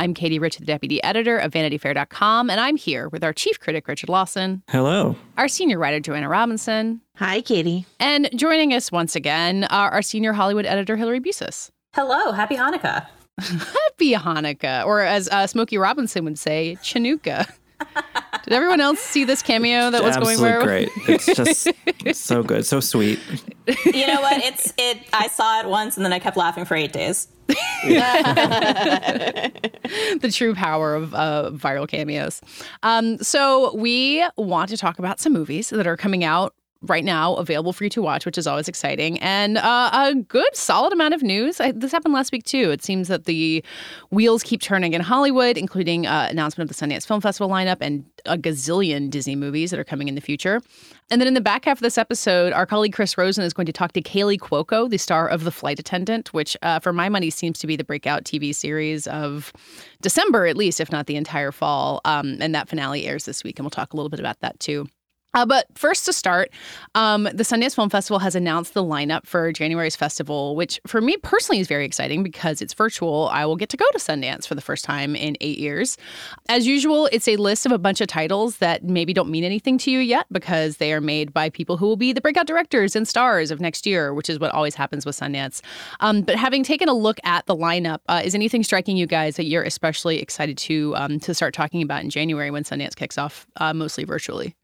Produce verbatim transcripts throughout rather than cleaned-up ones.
I'm Katie Rich, the deputy editor of Vanity Fair dot com, and I'm here with our chief critic, Richard Lawson. Hello. Our senior writer, Joanna Robinson. Hi, Katie. And joining us once again, are our senior Hollywood editor, Hillary Busis. Hello. Happy Hanukkah. Happy Hanukkah, or as uh, Smokey Robinson would say, Chanukah. Did everyone else see this cameo that was Absolute going great. It's just it's so good. So sweet. You know what? It's it. I saw it once and then I kept laughing for eight days. The true power of uh, viral cameos. Um, so we want to talk about some movies that are coming out right now, available for you to watch, which is always exciting. And uh, a good, solid amount of news. I, this happened last week, too. It seems that the wheels keep turning in Hollywood, including uh, announcement of the Sundance Film Festival lineup and a gazillion Disney movies that are coming in the future. And then in the back half of this episode, our colleague Chris Rosen is going to talk to Kaley Cuoco, the star of The Flight Attendant, which, uh, for my money, seems to be the breakout T V series of December, at least, if not the entire fall. Um, and that finale airs this week, and we'll talk a little bit about that, too. Uh, but first to start, um, the Sundance Film Festival has announced the lineup for January's festival, which for me personally is very exciting because it's virtual. I will get to go to Sundance for the first time in eight years. As usual, it's a list of a bunch of titles that maybe don't mean anything to you yet because they are made by people who will be the breakout directors and stars of next year, which is what always happens with Sundance. Um, but having taken a look at the lineup, uh, is anything striking you guys that you're especially excited to um, to start talking about in January when Sundance kicks off uh, mostly virtually?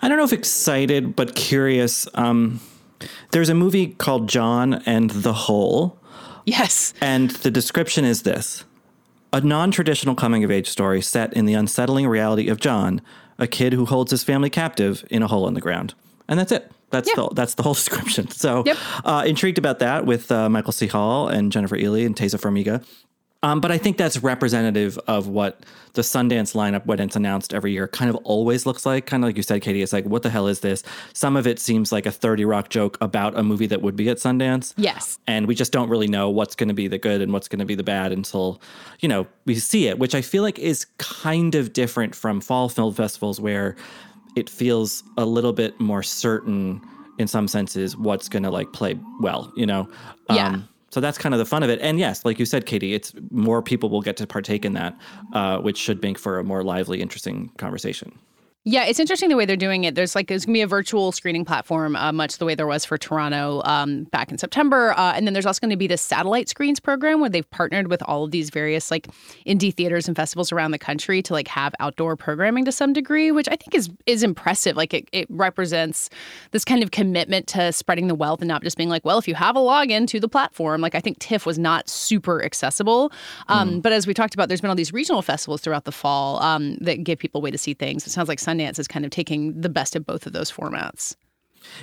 I don't know if excited, but curious. Um, there's a movie called John and the Hole. Yes. And the description is this. A non-traditional coming-of-age story set in the unsettling reality of John, a kid who holds his family captive in a hole in the ground. And that's it. That's, yeah. the, that's the whole description. So yep. uh, intrigued about that with uh, Michael C. Hall and Jennifer Ely and Taissa Farmiga. Um, but I think that's representative of what the Sundance lineup, when it's announced every year, kind of always looks like. Kind of like you said, Katie, it's like, what the hell is this? Some of it seems like a thirty Rock joke about a movie that would be at Sundance. Yes. And we just don't really know what's going to be the good and what's going to be the bad until, you know, we see it, which I feel like is kind of different from fall film festivals where it feels a little bit more certain in some senses what's going to, like, play well, you know? Um, yeah. So that's kind of the fun of it. And yes, like you said, Katie, it's more people will get to partake in that, uh, which should make for a more lively, interesting conversation. Yeah, it's interesting the way they're doing it. There's like, there's going to be a virtual screening platform, uh, much the way there was for Toronto um, back in September. Uh, and then there's also going to be this satellite screens program where they've partnered with all of these various like indie theaters and festivals around the country to like have outdoor programming to some degree, which I think is is impressive. Like it, it represents this kind of commitment to spreading the wealth and not just being like, well, if you have a login to the platform, like I think TIFF was not super accessible. Um, mm. But as we talked about, there's been all these regional festivals throughout the fall um, that give people a way to see things. It sounds like Sunday Sundance is kind of taking the best of both of those formats.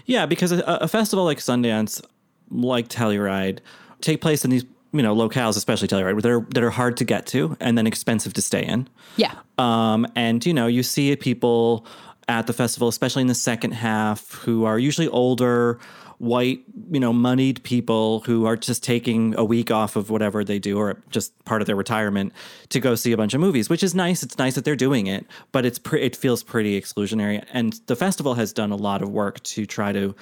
Yeah, because a, a festival like Sundance, like Telluride, take place in these, you know, locales, especially Telluride, that are, that are hard to get to and then expensive to stay in. Yeah. Um, and, you know, you see people at the festival, especially in the second half, who are usually older, white, you know, moneyed people who are just taking a week off of whatever they do or just part of their retirement to go see a bunch of movies, which is nice. It's nice that they're doing it, but it's pre- it feels pretty exclusionary. And the festival has done a lot of work to try to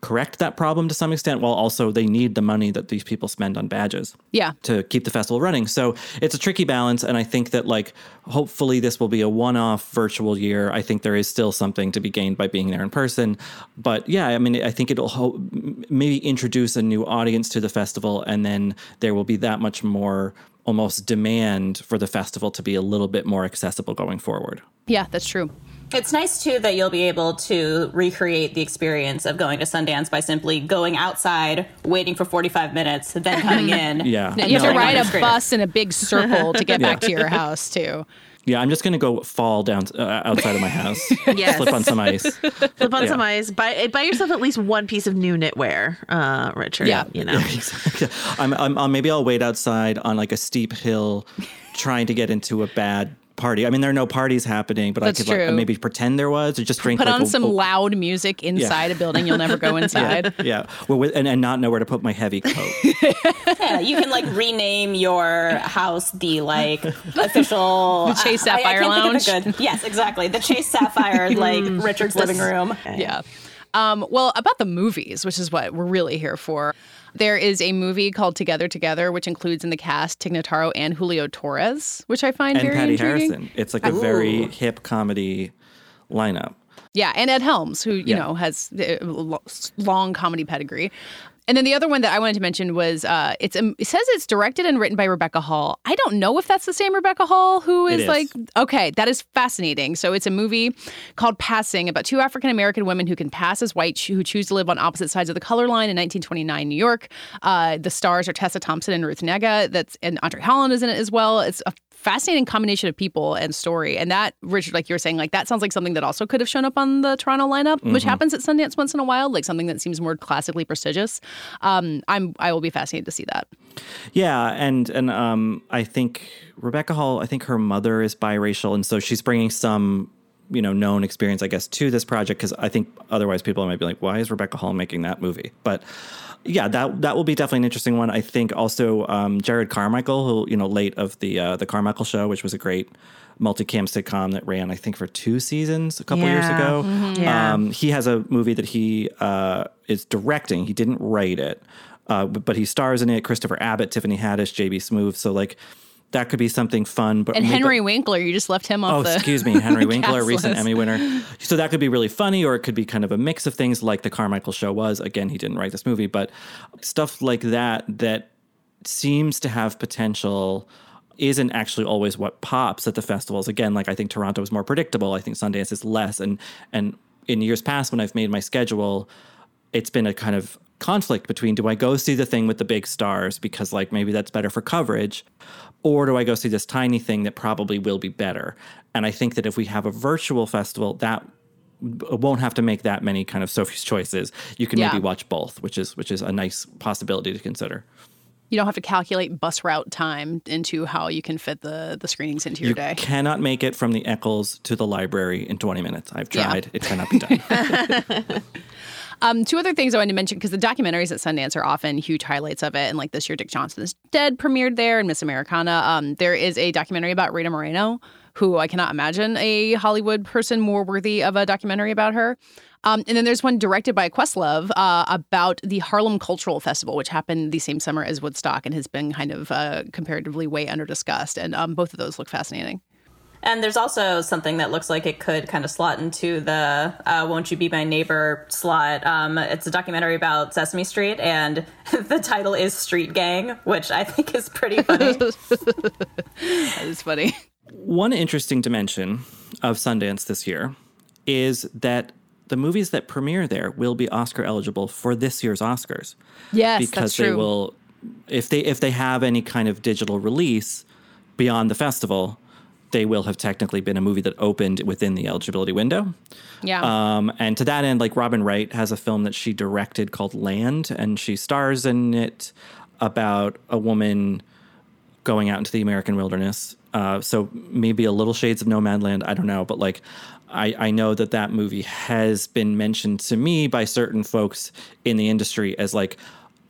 correct that problem to some extent, while also they need the money that these people spend on badges yeah. to keep the festival running. So it's a tricky balance. And I think that, like, hopefully this will be a one-off virtual year. I think there is still something to be gained by being there in person. But yeah, I mean, I think it'll ho- maybe introduce a new audience to the festival, and then there will be that much more almost demand for the festival to be a little bit more accessible going forward. Yeah, that's true. It's nice, too, that you'll be able to recreate the experience of going to Sundance by simply going outside, waiting for forty-five minutes, then coming in. Yeah. You have to ride a bus in a big circle to get yeah. back to your house, too. Yeah, I'm just going to go fall down uh, outside of my house. Yes. Flip on some ice. Flip on yeah. some ice. Buy buy yourself at least one piece of new knitwear, uh, Richard. Yeah. You know. Yeah, exactly. I'm, I'm, I'll, maybe I'll wait outside on like a steep hill trying to get into a bad party. I mean, there are no parties happening, but That's I could like, maybe pretend there was, or just drink. Put like, on a, some a, loud music inside yeah. a building you'll never go inside. Yeah, yeah. Well, and, and not know where to put my heavy coat. Yeah, you can like rename your house the like official the Chase Sapphire uh, I, I Lounge. Good, yes, exactly. The Chase Sapphire, like Richard's living room. Okay. Yeah. Um, well, about the movies, which is what we're really here for. There is a movie called Together Together, which includes in the cast Tig Notaro and Julio Torres, which I find and very Patty intriguing. Harrison. It's like a Ooh. very hip comedy lineup. Yeah, and Ed Helms, who, you yeah. know, has a long comedy pedigree. And then the other one that I wanted to mention was uh, it's um, it says it's directed and written by Rebecca Hall. I don't know if that's the same Rebecca Hall who is, is. like, okay, that is fascinating. So it's a movie called Passing about two African-American women who can pass as white who choose to live on opposite sides of the color line in nineteen twenty-nine New York. Uh, the stars are Tessa Thompson and Ruth Negga. That's and Andre Holland is in it as well. It's a fascinating combination of people and story. And that, Richard, like you were saying, like that sounds like something that also could have shown up on the Toronto lineup, mm-hmm. which happens at Sundance once in a while, like something that seems more classically prestigious. Um, I'm I will be fascinated to see that. Yeah, and and um, I think Rebecca Hall, I think her mother is biracial, and so she's bringing some, you know, known experience, I guess, to this project, because I think otherwise people might be like, why is Rebecca Hall making that movie? But yeah, that that will be definitely an interesting one. I think also um, Jared Carmichael, who, you know, late of the uh, the Carmichael Show, which was a great multicam sitcom that ran, I think, for two seasons a couple yeah. years ago. Mm-hmm. Yeah. Um, he has a movie that he uh, is directing. He didn't write it, uh, but, but he stars in it. Christopher Abbott, Tiffany Haddish, J B. Smoove. So like that could be something fun. But and Henry but, Winkler, you just left him off. Oh, the, excuse me, Henry Winkler, recent list. Emmy winner. So that could be really funny, or it could be kind of a mix of things like The Carmichael Show was. Again, he didn't write this movie, but stuff like that that seems to have potential isn't actually always what pops at the festivals. Again, like I think Toronto is more predictable. I think Sundance is less. And and in years past, when I've made my schedule, it's been a kind of conflict between, do I go see the thing with the big stars because like maybe that's better for coverage, or do I go see this tiny thing that probably will be better? And I think that if we have a virtual festival, that won't have to make that many kind of Sophie's choices. You can yeah. maybe watch both, which is which is a nice possibility to consider. You don't have to calculate bus route time into how you can fit the, the screenings into your you day. You cannot make it from the Eccles to the library in twenty minutes. I've tried. Yeah. It cannot be done. Um, two other things I wanted to mention, because the documentaries at Sundance are often huge highlights of it. And like this year, Dick Johnson is Dead premiered there, and Miss Americana. Um, there is a documentary about Rita Moreno, who I cannot imagine a Hollywood person more worthy of a documentary about her. Um, and then there's one directed by Questlove uh, about the Harlem Cultural Festival, which happened the same summer as Woodstock and has been kind of uh, comparatively way under-discussed. And um, both of those look fascinating. And there's also something that looks like it could kind of slot into the uh, Won't You Be My Neighbor slot. Um, it's a documentary about Sesame Street, and the title is Street Gang, which I think is pretty funny. That is funny. One interesting dimension of Sundance this year is that the movies that premiere there will be Oscar eligible for this year's Oscars. Yes, because that's true. They will, if they if they have any kind of digital release beyond the festival, they will have technically been a movie that opened within the eligibility window. Yeah. Um, and to that end, like Robin Wright has a film that she directed called Land, and she stars in it about a woman going out into the American wilderness. Uh, so maybe a little shades of Nomadland, I don't know. But like, I, I know that that movie has been mentioned to me by certain folks in the industry as like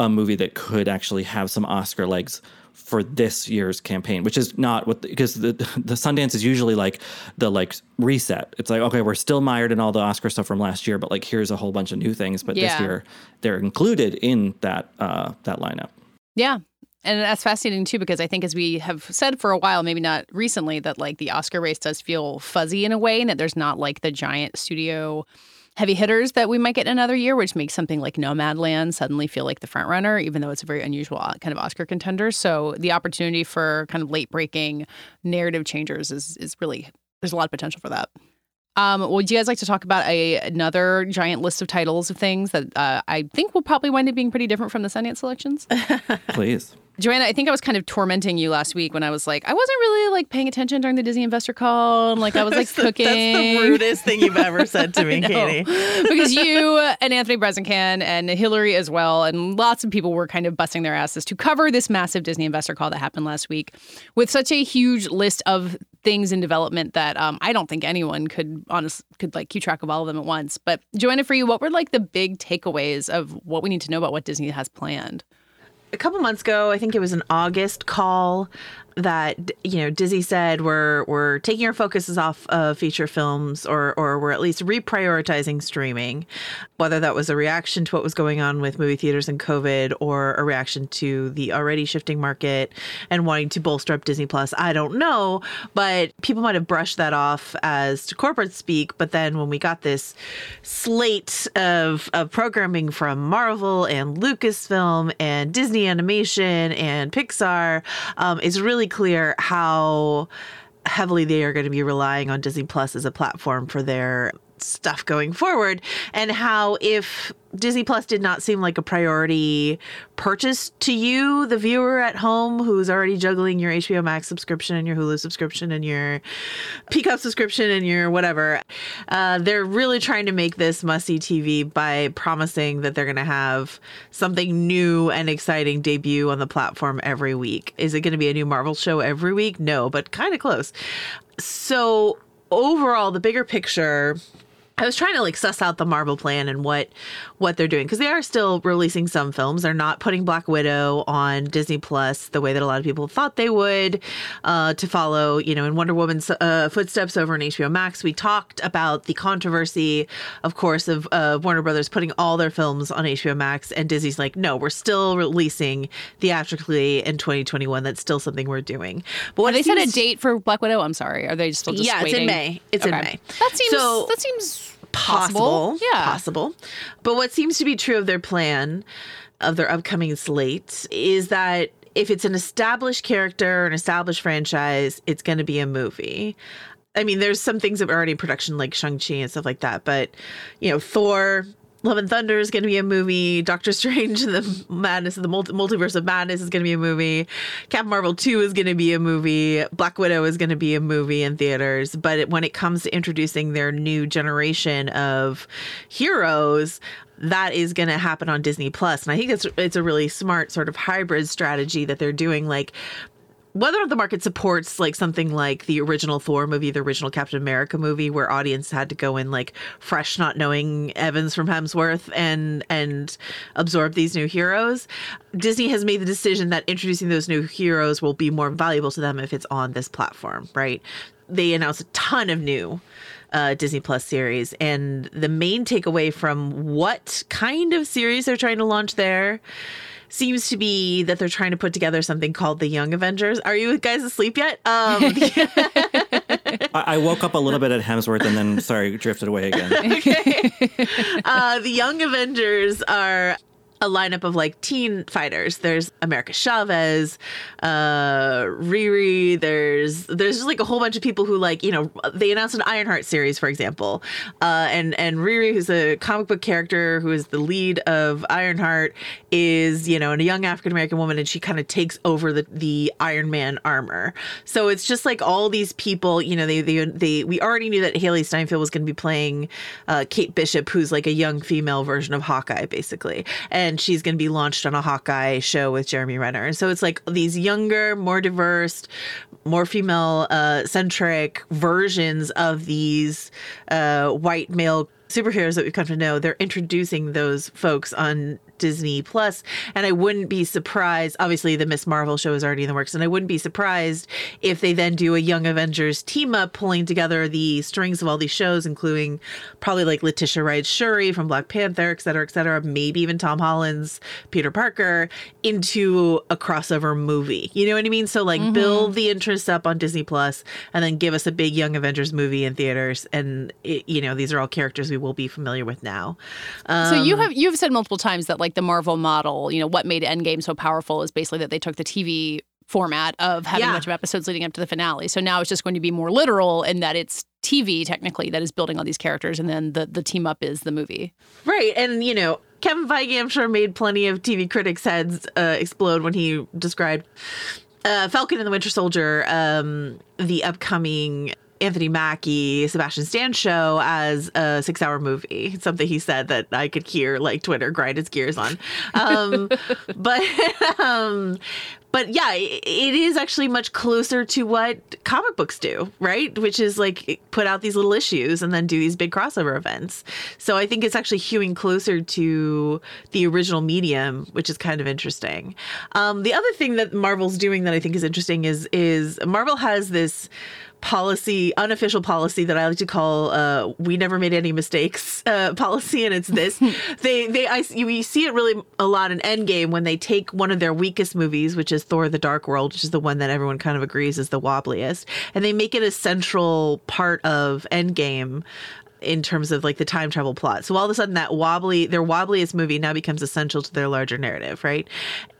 a movie that could actually have some Oscar legs for this year's campaign, which is not what, because the, the Sundance is usually like the like reset. It's like, okay, we're still mired in all the Oscar stuff from last year, but like here's a whole bunch of new things. But yeah. this year they're included in that uh, that lineup. Yeah. And that's fascinating, too, because I think, as we have said for a while, maybe not recently, that like the Oscar race does feel fuzzy in a way, and that there's not like the giant studio heavy hitters that we might get in another year, which makes something like Nomadland suddenly feel like the front runner, even though it's a very unusual kind of Oscar contender. So the opportunity for kind of late breaking narrative changers is is really, there's a lot of potential for that. Um, would you guys like to talk about a, another giant list of titles of things that uh, I think will probably wind up being pretty different from the Sundance selections? Please. Joanna, I think I was kind of tormenting you last week when I was like, I wasn't really like paying attention during the Disney investor call. And like I was like that's cooking. The, that's the rudest thing you've ever said to me, Katie. Because you and Anthony Bresencan and Hillary as well, and lots of people were kind of busting their asses to cover this massive Disney investor call that happened last week with such a huge list of things in development that um, I don't think anyone could honestly could like keep track of all of them at once. But Joanna, for you, what were like the big takeaways of what we need to know about what Disney has planned? A couple months ago, I think it was an August call that, you know, Disney said we're we're taking our focuses off of feature films, or or we're at least reprioritizing streaming, whether that was a reaction to what was going on with movie theaters and COVID or a reaction to the already shifting market and wanting to bolster up Disney Plus. I don't know, but people might have brushed that off as to corporate speak. But then when we got this slate of, of programming from Marvel and Lucasfilm and Disney Animation and Pixar, um, it's really clear how heavily they are going to be relying on Disney Plus as a platform for their stuff going forward, and how if Disney Plus did not seem like a priority purchase to you, the viewer at home who's already juggling your H B O Max subscription and your Hulu subscription and your Peacock subscription and your whatever, uh, they're really trying to make this must-see T V by promising that they're going to have something new and exciting debut on the platform every week. Is it going to be a new Marvel show every week? No, but kind of close. So overall, the bigger picture, I was trying to like suss out the Marvel plan and what what they're doing, because they are still releasing some films. They're not putting Black Widow on Disney Plus the way that a lot of people thought they would, uh, to follow, you know, in Wonder Woman's uh, footsteps over on H B O Max. We talked about the controversy, of course, of uh, Warner Brothers putting all their films on H B O Max, and Disney's like, no, we're still releasing theatrically in twenty twenty-one. That's still something we're doing. But what they seems... set a date for Black Widow. I'm sorry, are they still just yeah, waiting? It's in May. It's okay. in May. That seems. So, that seems. Possible, possible, yeah, possible. But what seems to be true of their plan, of their upcoming slate, is that if it's an established character, an established franchise, it's going to be a movie. I mean, there's some things that are already in production, like Shang-Chi and stuff like that. But, you know, Thor, Love and Thunder is going to be a movie. Doctor Strange and the Madness of the multi- Multiverse of Madness is going to be a movie. Captain Marvel two is going to be a movie. Black Widow is going to be a movie in theaters. But it, when it comes to introducing their new generation of heroes, that is going to happen on Disney Plus. And I think it's, it's a really smart sort of hybrid strategy that they're doing. Like, whether or not the market supports like something like the original Thor movie, the original Captain America movie, where audience had to go in like fresh, not knowing Evans from Hemsworth and and absorb these new heroes, Disney has made the decision that introducing those new heroes will be more valuable to them if it's on this platform, right? They announced a ton of new Uh, Disney Plus series. And the main takeaway from what kind of series they're trying to launch there seems to be that they're trying to put together something called the Young Avengers. Are you guys asleep yet? Um, I-, I woke up a little bit at Hemsworth and then, sorry, drifted away again. Okay. Uh, the Young Avengers are a lineup of like teen fighters. There's America Chavez, uh, Riri. There's there's just like a whole bunch of people who like, you know, they announced an Ironheart series, for example. Uh, and, and Riri, who's a comic book character who is the lead of Ironheart, is, you know, a young African-American woman, and she kind of takes over the, the Iron Man armor. So it's just like all these people, you know, they they, they we already knew that Haley Steinfeld was going to be playing uh, Kate Bishop, who's like a young female version of Hawkeye, basically. And And she's going to be launched on a Hawkeye show with Jeremy Renner. And so it's like these younger, more diverse, more female-centric uh, versions of these uh, white male superheroes that we've come to know. They're introducing those folks on Disney Plus, and I wouldn't be surprised. Obviously, the Miss Marvel show is already in the works, and I wouldn't be surprised if they then do a Young Avengers team up, pulling together the strings of all these shows, including probably like Letitia Wright's Shuri from Black Panther, et cetera, et cetera. Maybe even Tom Holland's Peter Parker into a crossover movie. You know what I mean? So like, mm-hmm. build the interest up on Disney Plus, and then give us a big Young Avengers movie in theaters. And it, you know, these are all characters we will be familiar with now. Um, so you have you've said multiple times that like. Like the Marvel model, you know, what made Endgame so powerful is basically that they took the T V format of having yeah. a bunch of episodes leading up to the finale. So now it's just going to be more literal in that it's T V technically that is building all these characters, and then the the team up is the movie. Right. And, you know, Kevin Feige, I'm sure, made plenty of T V critics' heads uh, explode when he described uh, Falcon and the Winter Soldier, um, the upcoming Anthony Mackie, Sebastian Stan show as a six-hour movie. Something he said that I could hear, like, Twitter grind its gears on. Um, but, um, but yeah, it, it is actually much closer to what comic books do, right? Which is, like, put out these little issues and then do these big crossover events. So I think it's actually hewing closer to the original medium, which is kind of interesting. Um, the other thing that Marvel's doing that I think is interesting is is Marvel has this policy, unofficial policy that I like to call uh, "we never made any mistakes" uh, policy, and it's this: they they I, you see it really a lot in Endgame when they take one of their weakest movies, which is Thor: The Dark World, which is the one that everyone kind of agrees is the wobbliest, and they make it a central part of Endgame in terms of, like, the time travel plot. So all of a sudden that wobbly, their wobbliest movie now becomes essential to their larger narrative, right?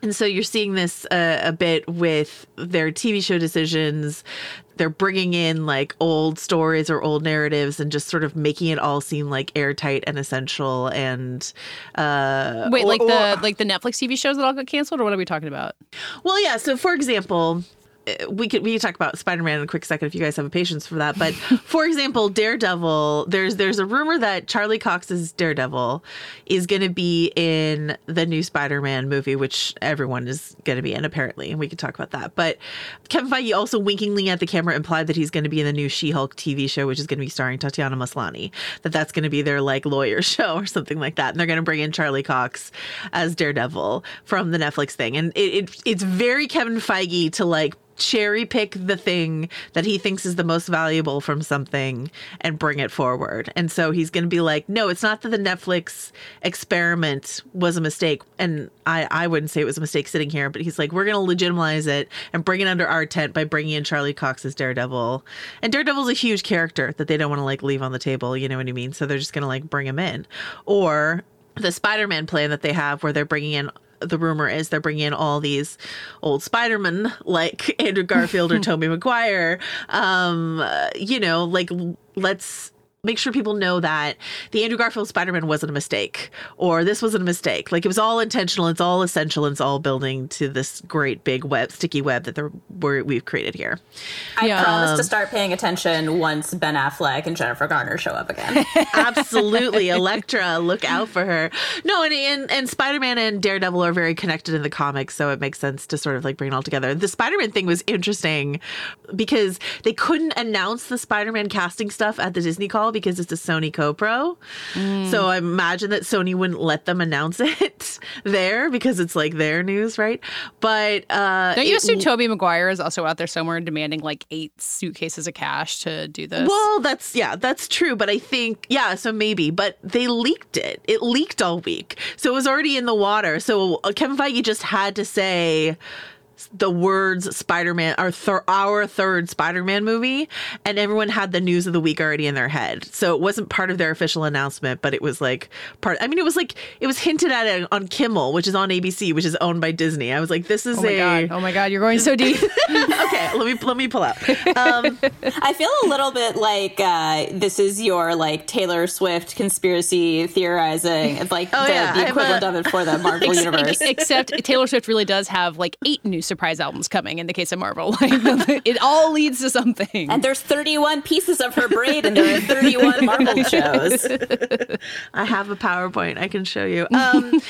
And so you're seeing this uh, a bit with their T V show decisions. They're bringing in, like, old stories or old narratives and just sort of making it all seem, like, airtight and essential and... Uh, Wait, or, like the or, like the Netflix T V shows that all got canceled, or what are we talking about? Well, yeah, so for example... We could we could talk about Spider-Man in a quick second if you guys have a patience for that. But for example, Daredevil, there's there's a rumor that Charlie Cox's Daredevil is going to be in the new Spider-Man movie, which everyone is going to be in, apparently. And we could talk about that. But Kevin Feige also winkingly at the camera implied that he's going to be in the new She-Hulk T V show, which is going to be starring Tatiana Maslany, that that's going to be their, like, lawyer show or something like that. And they're going to bring in Charlie Cox as Daredevil from the Netflix thing. And it, it it's very Kevin Feige to, like, cherry pick the thing that he thinks is the most valuable from something and bring it forward. And so he's going to be like, no, it's not that the Netflix experiment was a mistake. And I, I wouldn't say it was a mistake sitting here, but he's like, we're going to legitimize it and bring it under our tent by bringing in Charlie Cox as Daredevil. And Daredevil's a huge character that they don't want to, like, leave on the table. You know what I mean? So they're just going to, like, bring him in. Or the Spider-Man plan that they have where they're bringing in, the rumor is they're bringing in all these old Spider-Men like Andrew Garfield or Tobey Maguire. Um, uh, you know, like, let's make sure people know that the Andrew Garfield Spider-Man wasn't a mistake, or this wasn't a mistake. Like, it was all intentional. It's all essential. And it's all building to this great big web, sticky web that we're, we've created here. I yeah. promise um, to start paying attention once Ben Affleck and Jennifer Garner show up again. Absolutely. Elektra, look out for her. No, and, and and Spider-Man and Daredevil are very connected in the comics, so it makes sense to sort of, like, bring it all together. The Spider-Man thing was interesting because they couldn't announce the Spider-Man casting stuff at the Disney call because it's a Sony co-pro. Mm. So I imagine that Sony wouldn't let them announce it there because it's, like, their news, right? But uh, don't you assume w- Tobey Maguire is also out there somewhere demanding, like, eight suitcases of cash to do this? Well, that's, yeah, that's true. But I think, yeah, so maybe. But they leaked it. It leaked all week. So it was already in the water. So Kevin Feige just had to say the words Spider-Man, our, th- our third Spider-Man movie, and everyone had the news of the week already in their head. So it wasn't part of their official announcement, but it was, like, part. I mean, it was, like, it was hinted at on Kimmel, which is on A B C, which is owned by Disney. I was like, this is oh my a God. Oh my God, you're going so deep. Okay, let me let me pull out. Um, I feel a little bit like uh, this is your, like, Taylor Swift conspiracy theorizing. It's like oh, the, yeah, the equivalent a... of it for the Marvel universe. Except Taylor Swift really does have, like, eight new surprise albums coming in the case of Marvel. Like, it all leads to something. And there's thirty-one pieces of her braid, and there are thirty-one Marvel shows. I have a PowerPoint I can show you. Um,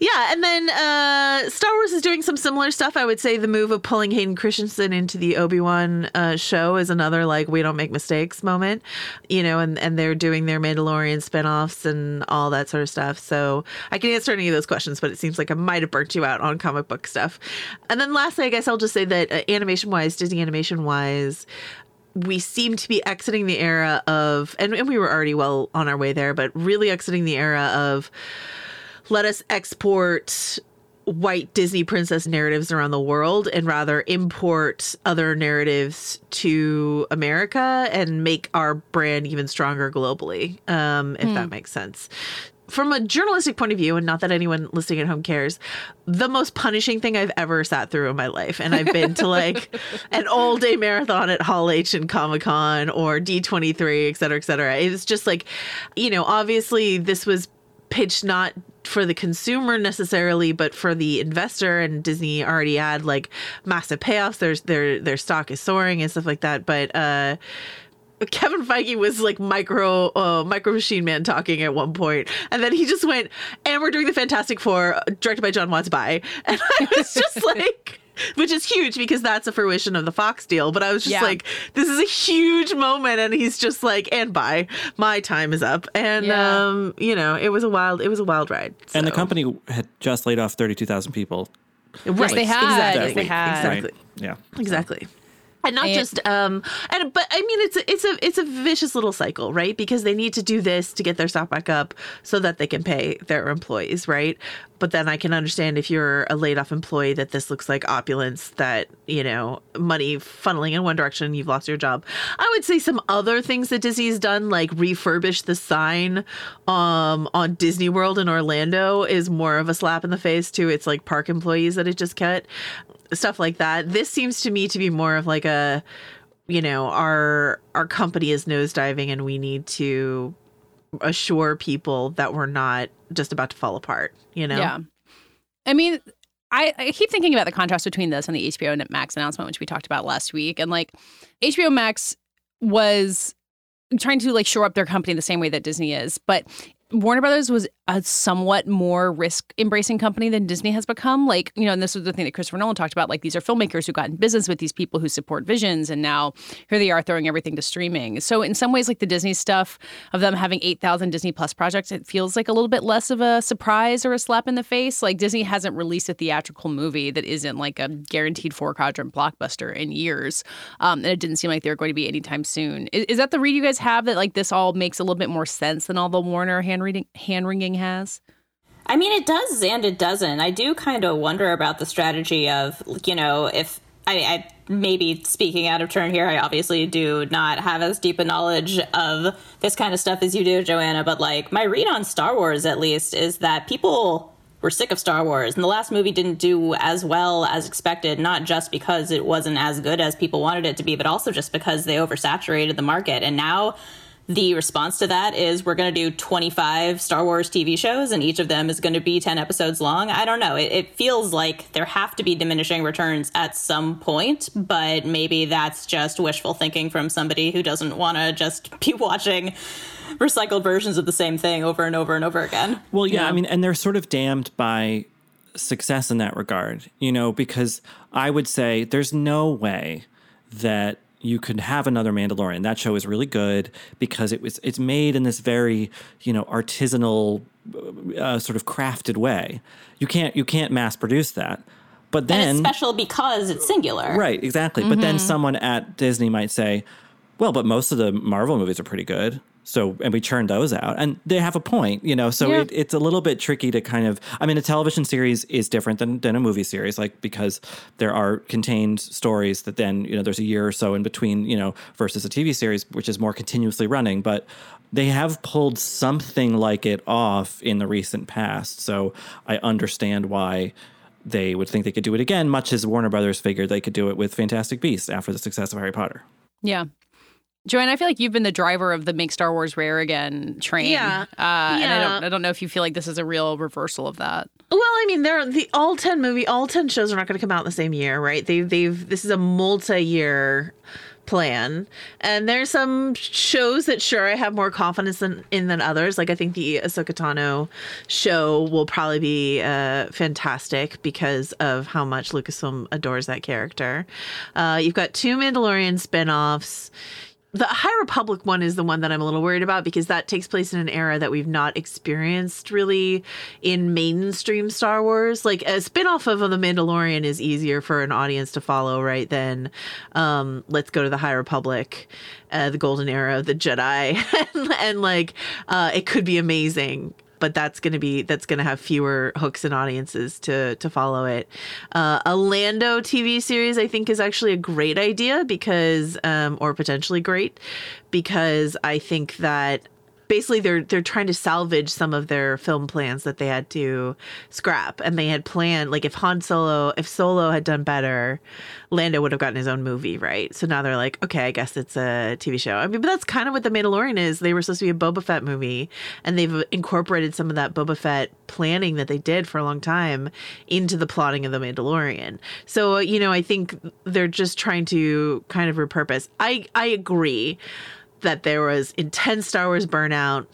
yeah, and then uh, Star Wars is doing some similar stuff. I would say the move of pulling Hayden Christensen into the Obi-Wan uh, show is another, like, we don't make mistakes moment. You know, and, and they're doing their Mandalorian spinoffs and all that sort of stuff. So I can answer any of those questions, but it seems like I might have burnt you out on comic book stuff. And then And lastly, I guess I'll just say that uh, animation-wise, Disney animation-wise, we seem to be exiting the era of, and, and we were already well on our way there, but really exiting the era of let us export white Disney princess narratives around the world and rather import other narratives to America and make our brand even stronger globally, um, if mm. that makes sense. From a journalistic point of view, and not that anyone listening at home cares, the most punishing thing I've ever sat through in my life. And I've been to, like, an all-day marathon at Hall H and Comic-Con or D twenty-three, et cetera, et cetera. It was just like, you know, obviously this was pitched not for the consumer necessarily, but for the investor. And Disney already had like massive payoffs. There's their their stock is soaring and stuff like that. But uh, Kevin Feige was like micro uh, micro machine man talking at one point, and then he just went, "And we're doing the Fantastic Four, directed by John Watts." Bye. And I was just like. Which is huge because that's a fruition of the Fox deal. But I was just yeah. like, this is a huge moment. And he's just like, and bye, my time is up. And, yeah. um, you know, it was a wild, it was a wild ride. So. And the company had just laid off thirty-two thousand people. Right. Yes, they had. Exactly. Yes, they had. Exactly. Right. Yeah. Exactly. And not and, just, um, and but I mean, it's a, it's a it's a vicious little cycle, right? Because they need to do this to get their stock back up so that they can pay their employees, right? But then I can understand if you're a laid off employee that this looks like opulence, that, you know, money funneling in one direction, you've lost your job. I would say some other things that Disney's done, like refurbish the sign um, on Disney World in Orlando, is more of a slap in the face to its like park employees that it just cut. Stuff like that. This seems to me to be more of like a, you know, our our company is nosediving and we need to assure people that we're not just about to fall apart, you know? Yeah. I mean, I, I keep thinking about the contrast between this and the H B O Max announcement, which we talked about last week. And like H B O Max was trying to like shore up their company the same way that Disney is. But Warner Brothers was a somewhat more risk-embracing company than Disney has become. Like, you know, and this was the thing that Christopher Nolan talked about. Like, these are filmmakers who got in business with these people who support visions, and now here they are throwing everything to streaming. So in some ways, like the Disney stuff of them having eight thousand Disney Plus projects, it feels like a little bit less of a surprise or a slap in the face. Like, Disney hasn't released a theatrical movie that isn't like a guaranteed four-quadrant blockbuster in years. Um, and it didn't seem like they were going to be anytime soon. Is, is that the read you guys have, that like this all makes a little bit more sense than all the Warner hand reading, hand wringing has? I mean, it does and it doesn't. I do kind of wonder about the strategy of, you know, if I mean, I maybe speaking out of turn here, I obviously do not have as deep a knowledge of this kind of stuff as you do, Joanna, but like my read on Star Wars, at least, is that people were sick of Star Wars and the last movie didn't do as well as expected, not just because it wasn't as good as people wanted it to be, but also just because they oversaturated the market. And now the response to that is we're going to do twenty-five Star Wars T V shows and each of them is going to be ten episodes long. I don't know. It, it feels like there have to be diminishing returns at some point, but maybe that's just wishful thinking from somebody who doesn't want to just be watching recycled versions of the same thing over and over and over again. Well, yeah, you know? I mean, and they're sort of damned by success in that regard, you know, because I would say there's no way that you could have another Mandalorian. That show is really good because it was it's made in this very, you know, artisanal uh, sort of crafted way. You can't you can't mass produce that. But then and it's special because it's singular. Right, exactly. Mm-hmm. But then someone at Disney might say, "Well, but most of the Marvel movies are pretty good." So, and we churn those out, and they have a point, you know, so yeah. it, it's a little bit tricky to kind of, I mean, a television series is different than, than a movie series, like, because there are contained stories that then, you know, there's a year or so in between, you know, versus a T V series, which is more continuously running, but they have pulled something like it off in the recent past. So I understand why they would think they could do it again, much as Warner Brothers figured they could do it with Fantastic Beasts after the success of Harry Potter. Yeah. Joanne, I feel like you've been the driver of the make Star Wars rare again train. Yeah. Uh, yeah. And I don't, I don't know if you feel like this is a real reversal of that. Well, I mean, they're the all ten movie, all ten shows are not going to come out in the same year, right? They've, they've, this is a multi-year plan. And there's some shows that sure I have more confidence in, in than others. Like I think the Ahsoka Tano show will probably be uh, fantastic because of how much Lucasfilm adores that character. Uh, you've got two Mandalorian spinoffs. The High Republic one is the one that I'm a little worried about because that takes place in an era that we've not experienced really in mainstream Star Wars. Like a spinoff of The Mandalorian is easier for an audience to follow, right, than um, let's go to the High Republic, uh, the golden era of the Jedi. and, and like uh, it could be amazing. But that's going to be that's going to have fewer hooks and audiences to to follow it. Uh, a Lando T V series, I think, is actually a great idea because um, or potentially great because I think that basically they're they're trying to salvage some of their film plans that they had to scrap. And they had planned, like, if Han Solo, if Solo had done better, Lando would have gotten his own movie, right? So now they're like, okay, I guess it's a T V show. I mean, but that's kind of what The Mandalorian is. They were supposed to be a Boba Fett movie, and they've incorporated some of that Boba Fett planning that they did for a long time into the plotting of The Mandalorian. So, you know, I think they're just trying to kind of repurpose. I, I agree that there was intense Star Wars burnout,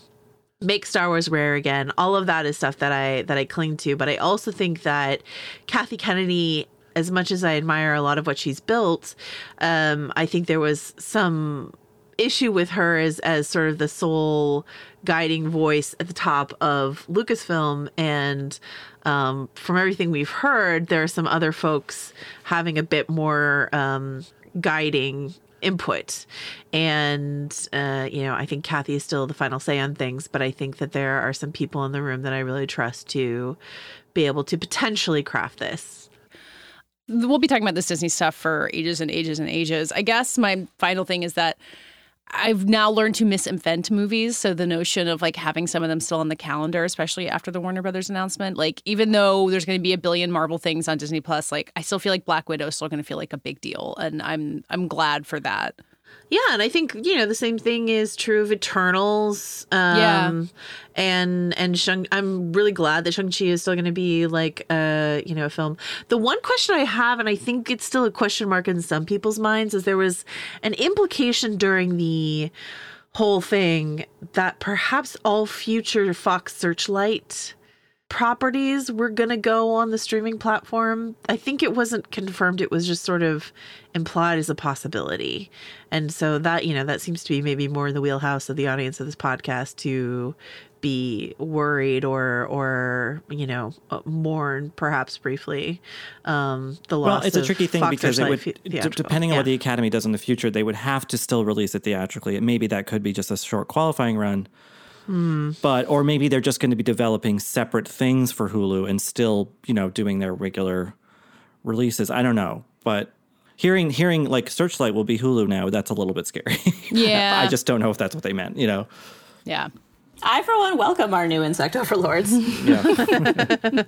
make Star Wars rare again. All of that is stuff that I that I cling to. But I also think that Kathy Kennedy, as much as I admire a lot of what she's built, um, I think there was some issue with her as, as sort of the sole guiding voice at the top of Lucasfilm. And um, from everything we've heard, there are some other folks having a bit more um, guiding input. And, uh, you know, I think Kathy is still the final say on things, but I think that there are some people in the room that I really trust to be able to potentially craft this. We'll be talking about this Disney stuff for ages and ages and ages. I guess my final thing is that I've now learned to misinvent movies. So the notion of, like, having some of them still on the calendar, especially after the Warner Brothers announcement, like, even though there's going to be a billion Marvel things on Disney Plus, like, I still feel like Black Widow is still going to feel like a big deal. And I'm I'm glad for that. Yeah. And I think, you know, the same thing is true of Eternals. Um, yeah. And, and Shang, I'm really glad that Shang-Chi is still going to be, like, a, you know, a film. The one question I have, and I think it's still a question mark in some people's minds, is there was an implication during the whole thing that perhaps all future Fox Searchlight properties were going to go on the streaming platform. I think it wasn't confirmed. It was just sort of implied as a possibility. And so that, you know, that seems to be maybe more in the wheelhouse of the audience of this podcast to be worried or, or, you know, mourn perhaps briefly um, the loss of Fox. Well, it's a tricky thing because it would, d- depending on yeah. what the Academy does in the future, they would have to still release it theatrically. And maybe that could be just a short qualifying run. Mm. But or maybe they're just going to be developing separate things for Hulu and still, you know, doing their regular releases. I don't know. But hearing hearing like Searchlight will be Hulu now, that's a little bit scary. Yeah. I just don't know if that's what they meant, you know. Yeah. I, for one, welcome our new insect overlords. Yeah.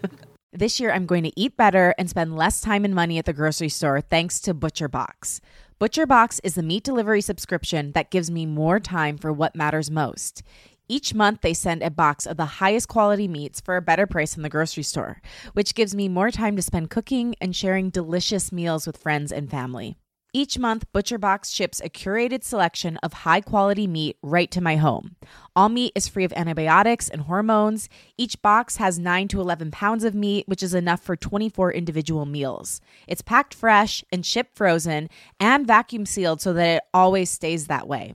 This year, I'm going to eat better and spend less time and money at the grocery store thanks to ButcherBox. ButcherBox is the meat delivery subscription that gives me more time for what matters most. Each month, they send a box of the highest quality meats for a better price in the grocery store, which gives me more time to spend cooking and sharing delicious meals with friends and family. Each month, ButcherBox ships a curated selection of high-quality meat right to my home. All meat is free of antibiotics and hormones. Each box has nine to eleven pounds of meat, which is enough for twenty-four individual meals. It's packed fresh and shipped frozen and vacuum-sealed so that it always stays that way.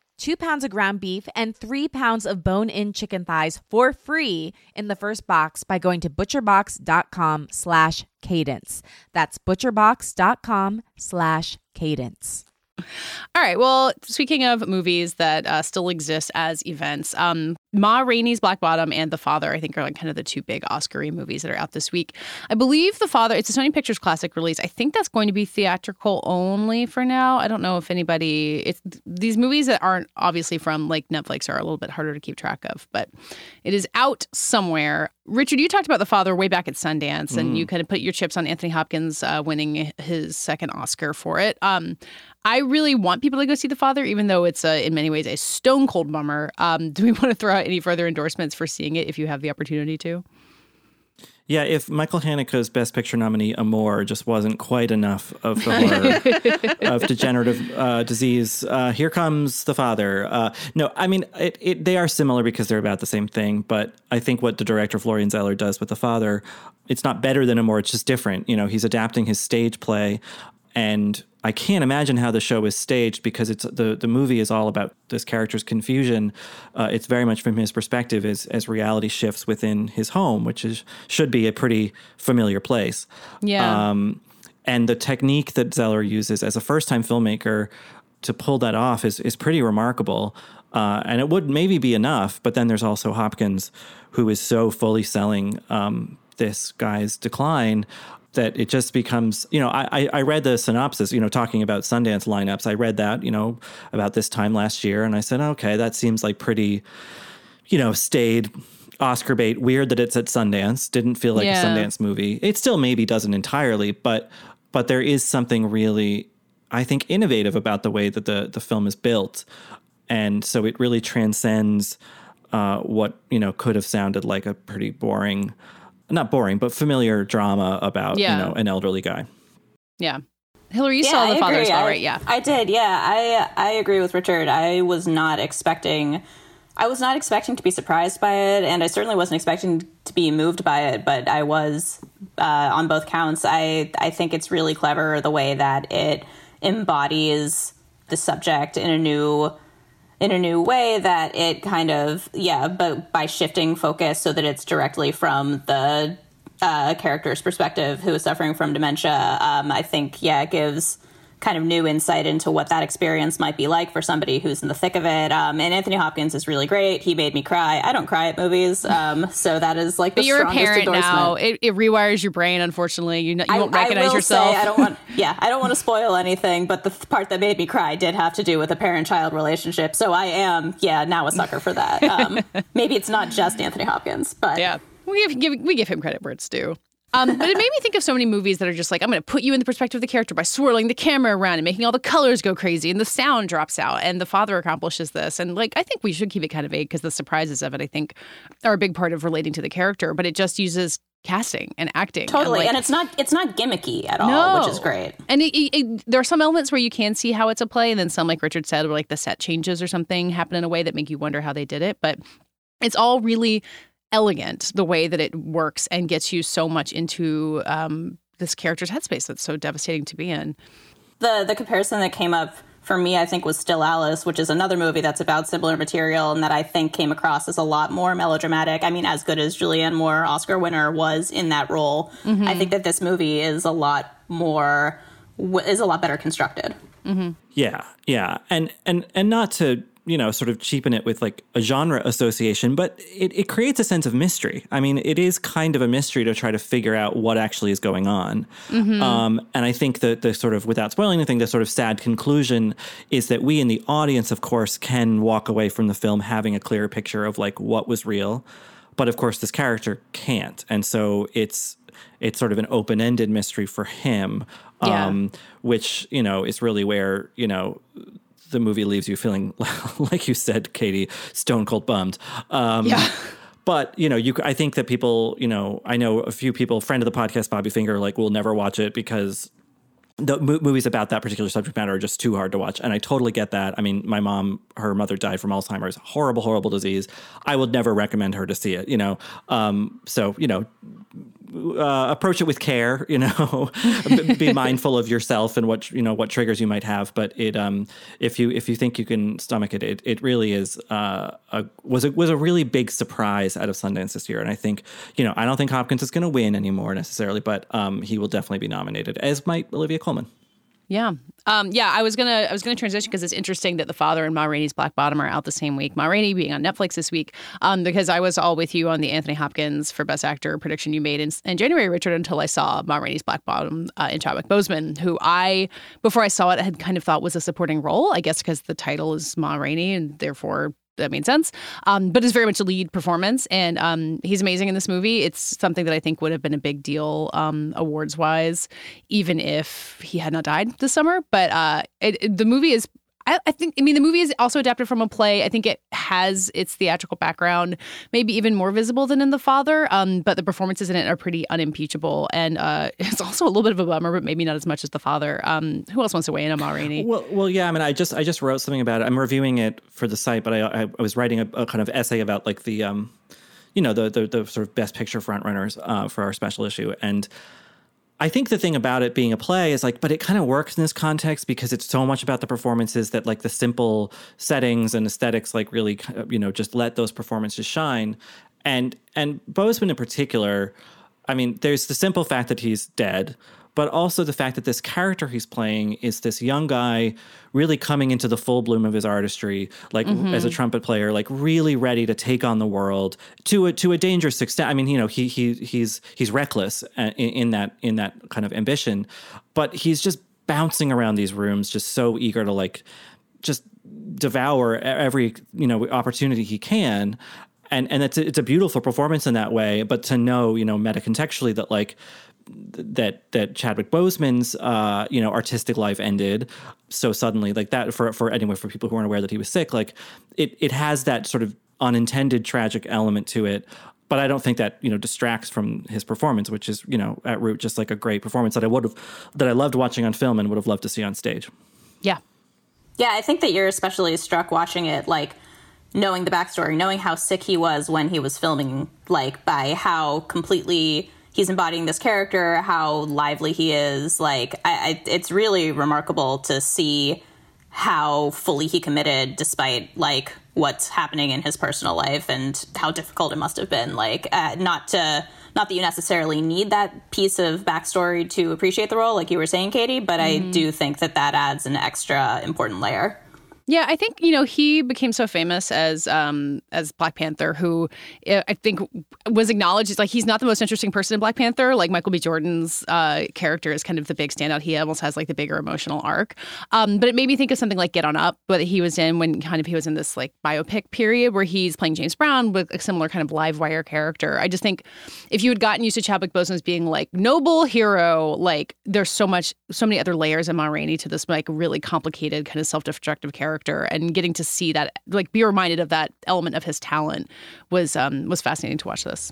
two pounds of ground beef, and three pounds of bone-in chicken thighs for free in the first box by going to butcherbox.com slash cadence. That's butcherbox.com slash cadence. All right. Well, speaking of movies that uh, still exist as events, um, Ma Rainey's Black Bottom and The Father, I think, are like kind of the two big Oscar-y movies that are out this week. I believe The Father, it's a Sony Pictures classic release. I think that's going to be theatrical only for now. I don't know if anybody... It's, these movies that aren't obviously from like Netflix are a little bit harder to keep track of, but it is out somewhere. Richard, you talked about The Father way back at Sundance, mm. and you kind of put your chips on Anthony Hopkins uh, winning his second Oscar for it. Um, I really want people to go see The Father, even though it's, a, in many ways, a stone-cold bummer. Um, do we want to throw out any further endorsements for seeing it if you have the opportunity to? Yeah, if Michael Haneke's Best Picture nominee, Amour, just wasn't quite enough of the horror of degenerative uh, disease, uh, here comes The Father. Uh, no, I mean, it, it, they are similar because they're about the same thing, but I think what the director Florian Zeller does with The Father, it's not better than Amour, it's just different. You know, he's adapting his stage play And I can't imagine how the show is staged, because it's the, the movie is all about this character's confusion. Uh, it's very much from his perspective as as reality shifts within his home, which is should be a pretty familiar place. Yeah. Um, and the technique that Zeller uses as a first-time filmmaker to pull that off is is pretty remarkable. Uh, and it would maybe be enough, but then there's also Hopkins, who is so fully selling um, this guy's decline that it just becomes, you know, I, I read the synopsis, you know, talking about Sundance lineups. I read that, you know, about this time last year, and I said, okay, that seems like pretty, you know, staid Oscar bait. Weird that it's at Sundance. Didn't feel like yeah. a Sundance movie. It still maybe doesn't entirely, but but there is something really, I think, innovative about the way that the the film is built. And so it really transcends uh, what, you know, could have sounded like a pretty boring, not boring, but familiar drama about, yeah. you know, an elderly guy. Yeah. Hillary, you yeah, saw I The Father as well, right? Yeah, I did. Yeah, I I agree with Richard. I was not expecting, I was not expecting to be surprised by it. And I certainly wasn't expecting to be moved by it. But I was uh, on both counts. I, I think it's really clever the way that it embodies the subject in a new in a new way, that it kind of, yeah, but by shifting focus so that it's directly from the uh, character's perspective who is suffering from dementia. Um, I think, yeah, it gives kind of new insight into what that experience might be like for somebody who's in the thick of it. Um, and Anthony Hopkins is really great. He made me cry. I don't cry at movies. Um, so that is like the strongest endorsement. But you're a parent now. It, it rewires your brain, unfortunately. You, you I, won't recognize I will yourself. Say, I don't want, yeah, I don't want to spoil anything, but the part that made me cry did have to do with a parent-child relationship. So I am, yeah, now a sucker for that. Um, maybe it's not just Anthony Hopkins, but... Yeah, we give, give, we give him credit where it's due. Um, but it made me think of so many movies that are just like, I'm going to put you in the perspective of the character by swirling the camera around and making all the colors go crazy and the sound drops out. And The Father accomplishes this. And like, I think we should keep it kind of vague, because the surprises of it, I think, are a big part of relating to the character. But it just uses casting and acting. Totally. And, like, and it's not it's not gimmicky at all, no. which is great. And it, it, it, there are some elements where you can see how it's a play. And then some, like Richard said, where like the set changes or something happen in a way that make you wonder how they did it. But it's all really elegant, the way that it works and gets you so much into um, this character's headspace that's so devastating to be in. The the comparison that came up for me, I think, was Still Alice, which is another movie that's about similar material and that I think came across as a lot more melodramatic. I mean, as good as Julianne Moore, Oscar winner, was in that role, mm-hmm. I think that this movie is a lot more, is a lot better constructed. Mm-hmm. Yeah, yeah. And, and, and not to... you know, sort of cheapen it with like a genre association, but it, it creates a sense of mystery. I mean, it is kind of a mystery to try to figure out what actually is going on. Mm-hmm. Um, and I think that the sort of, without spoiling anything, the sort of sad conclusion is that we in the audience, of course, can walk away from the film having a clearer picture of like what was real. But of course, this character can't. And so it's it's sort of an open-ended mystery for him, yeah. um, which, you know, is really where, you know, the movie leaves you feeling, like you said, Katie, stone cold bummed. Um, yeah. But, you know, you, I think that people, you know, I know a few people, friend of the podcast, Bobby Finger, like, will never watch it because the mo- movies about that particular subject matter are just too hard to watch. And I totally get that. I mean, my mom, her mother died from Alzheimer's, horrible, horrible disease. I would never recommend her to see it, you know. Um, so, you know, Uh, approach it with care, you know, be mindful of yourself and what, you know, what triggers you might have. But it, um, if you, if you think you can stomach it, it, it really is, uh, a, was it was a really big surprise out of Sundance this year. And I think, you know, I don't think Hopkins is going to win anymore necessarily, but, um, he will definitely be nominated, as might Olivia Colman. Yeah. Um, yeah, I was going to I was gonna transition because it's interesting that The Father and Ma Rainey's Black Bottom are out the same week. Ma Rainey being on Netflix this week, um, because I was all with you on the Anthony Hopkins for Best Actor prediction you made in, in January, Richard, until I saw Ma Rainey's Black Bottom uh, in Chadwick Boseman, who I, before I saw it, had kind of thought was a supporting role, I guess because the title is Ma Rainey and therefore that made sense. Um, but it's very much a lead performance, and um, he's amazing in this movie. It's something that I think would have been a big deal um, awards-wise, even if he had not died this summer. But uh, it, it, the movie is, I, I think, I mean, the movie is also adapted from a play. I think it has its theatrical background, maybe even more visible than in The Father, um, but the performances in it are pretty unimpeachable. And uh, it's also a little bit of a bummer, but maybe not as much as The Father. Um, who else wants to weigh in on Ma Rainey? Well, well, yeah, I mean, I just I just wrote something about it. I'm reviewing it for the site, but I, I was writing a, a kind of essay about like the, um, you know, the, the, the sort of best picture frontrunners uh, for our special issue. And I think the thing about it being a play is like, but it kind of works in this context because it's so much about the performances that like the simple settings and aesthetics, like really, you know, just let those performances shine. And, and Boseman in particular, I mean, there's the simple fact that he's dead, but also the fact that this character he's playing is this young guy really coming into the full bloom of his artistry, like mm-hmm. as a trumpet player, like really ready to take on the world to a, to a dangerous extent. I mean, you know, he he he's he's reckless in, in that in that kind of ambition, but he's just bouncing around these rooms, just so eager to like just devour every, you know, opportunity he can. And and it's a, it's a beautiful performance in that way, but to know, you know, meta-contextually that like that that Chadwick Boseman's uh, you know, artistic life ended so suddenly, like that for for anyway, for people who aren't aware that he was sick, like it it has that sort of unintended tragic element to it. But I don't think that, you know, distracts from his performance, which is, you know, at root just like a great performance that I would have that I loved watching on film and would have loved to see on stage. Yeah. Yeah, I think that you're especially struck watching it, like knowing the backstory, knowing how sick he was when he was filming, like by how completely he's embodying this character, how lively he is. Like, I, I, it's really remarkable to see how fully he committed despite like what's happening in his personal life and how difficult it must have been. Like, uh, not to, not that you necessarily need that piece of backstory to appreciate the role, like you were saying, Katie, but mm-hmm. I do think that that adds an extra important layer. Yeah, I think, you know, he became so famous as um, as Black Panther, who I think was acknowledged as like he's not the most interesting person in Black Panther. Like Michael B. Jordan's uh, character is kind of the big standout. He almost has like the bigger emotional arc. Um, but it made me think of something like Get On Up, but he was in when kind of he was in this like biopic period where he's playing James Brown with a similar kind of live wire character. I just think if you had gotten used to Chadwick Boseman's being like noble hero, like there's so much, so many other layers in Ma Rainey to this like really complicated kind of self-destructive character. And getting to see that, like, be reminded of that element of his talent was um, was fascinating to watch this.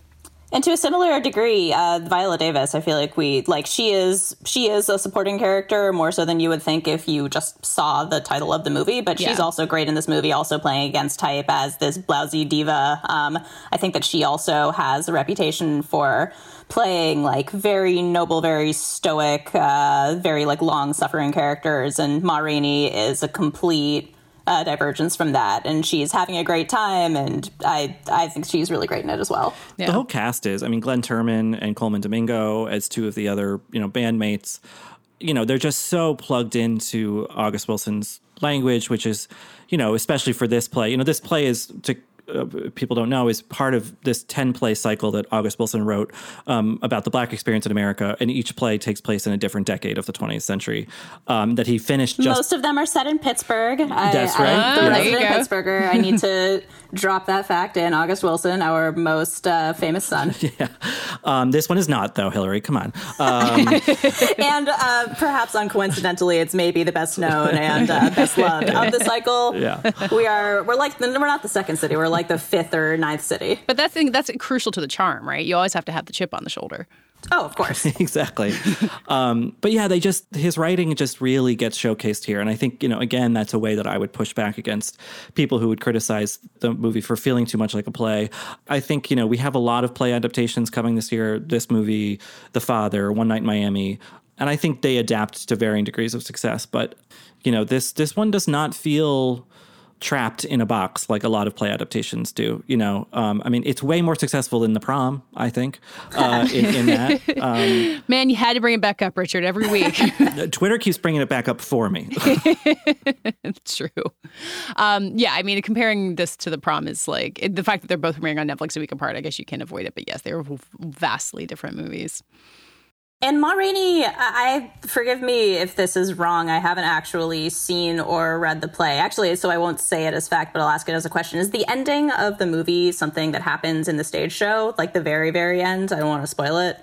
And to a similar degree, uh, Viola Davis, I feel like we like she is she is a supporting character more so than you would think if you just saw the title of the movie. But yeah. She's also great in this movie, also playing against type as this blousy diva. Um, I think that she also has a reputation for playing like very noble, very stoic, uh, very like long suffering characters. And Ma Rainey is a complete Uh, divergence from that, and she's having a great time, and I I think she's really great in it as well. Yeah. The whole cast is, I mean, Glenn Turman and Coleman Domingo as two of the other, you know, bandmates, you know, they're just so plugged into August Wilson's language, which is, you know, especially for this play, you know, this play is to people don't know, is part of this ten-play cycle that August Wilson wrote um, about the Black experience in America, and each play takes place in a different decade of the twentieth century um, that he finished just... Most of them are set in Pittsburgh. I, That's right. I'm a resident Pittsburgher. I need to drop that fact in. August Wilson, our most uh, famous son. Yeah. Um, this one is not, though, Hillary. Come on. Um, and uh, perhaps uncoincidentally, it's maybe the best known and uh, best loved of the cycle. Yeah. We are, we're like, we're not the second city. We're like like the fifth or ninth city. But that's that's crucial to the charm, right? You always have to have the chip on the shoulder. Oh, of course. Exactly. um, but yeah, they just, his writing just really gets showcased here. And I think, you know, again, that's a way that I would push back against people who would criticize the movie for feeling too much like a play. I think, you know, we have a lot of play adaptations coming this year. This movie, The Father, One Night in Miami. And I think they adapt to varying degrees of success. But, you know, this this one does not feel trapped in a box like a lot of play adaptations do, you know. Um, I mean, it's way more successful than The Prom, I think, uh, in, in that. Um, Man, you had to bring it back up, Richard, every week. Twitter keeps bringing it back up for me. It's true. Um, yeah, I mean, comparing this to The Prom is like, it, the fact that they're both premiering on Netflix a week apart, I guess you can't avoid it, but yes, they were vastly different movies. And Ma Rainey, I, I forgive me if this is wrong. I haven't actually seen or read the play. Actually, so I won't say it as fact, but I'll ask it as a question. Is the ending of the movie something that happens in the stage show, like the very, very end? I don't want to spoil it.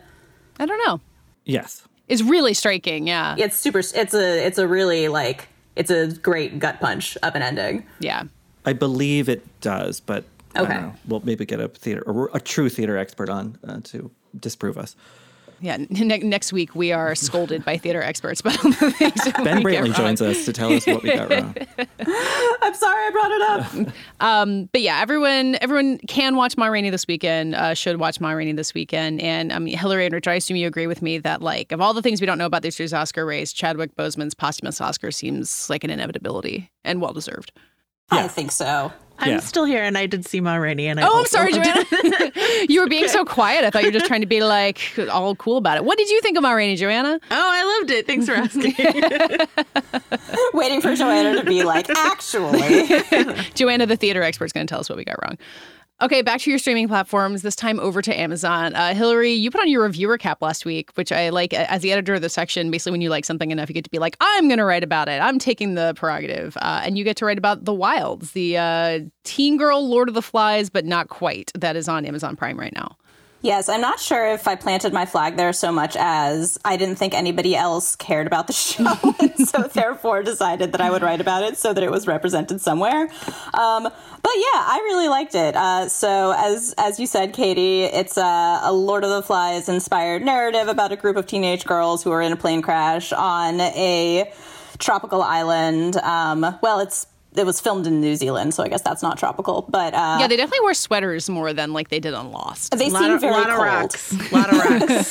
I don't know. Yes. It's really striking, yeah. It's super, it's a, it's a really, like, it's a great gut punch of an ending. Yeah. I believe it does, but okay. I don't know. We'll maybe get a theater, or a true theater expert on uh, to disprove us. Yeah, ne- next week we are scolded by theater experts about all the things that Ben Brantley joins us to tell us what we got wrong. I'm sorry I brought it up. um, but yeah, everyone everyone can watch Ma Rainey this weekend, uh, should watch Ma Rainey this weekend. And um, Hillary and Rich, I assume you agree with me that, like, of all the things we don't know about this year's Oscar race, Chadwick Boseman's posthumous Oscar seems like an inevitability and well-deserved. Yeah. I think so. I'm yeah. still here, and I did see Ma Rainey. And I oh, I'm sorry, Joanna. You were being okay. so quiet. I thought you were just trying to be, like, all cool about it. What did you think of Ma Rainey, Joanna? Oh, I loved it. Thanks for asking. Waiting for Joanna to be like, actually. Joanna, the theater expert, is going to tell us what we got wrong. Okay, back to your streaming platforms, this time over to Amazon. Uh, Hillary, you put on your reviewer cap last week, which I like as the editor of the section. Basically, when you like something enough, you get to be like, I'm going to write about it. I'm taking the prerogative. Uh, and you get to write about The Wilds, the uh, teen girl Lord of the Flies, but not quite, that is on Amazon Prime right now. Yes, I'm not sure if I planted my flag there so much as I didn't think anybody else cared about the show, and so therefore decided that I would write about it so that it was represented somewhere. Um, but yeah, I really liked it. Uh, so as as you said, Katie, it's a, a Lord of the Flies inspired narrative about a group of teenage girls who are in a plane crash on a tropical island. Um, well, it's it was filmed in New Zealand, so I guess that's not tropical. But uh, yeah, they definitely wear sweaters more than like they did on Lost. They seem very cold. A lot of rocks. A lot of rocks.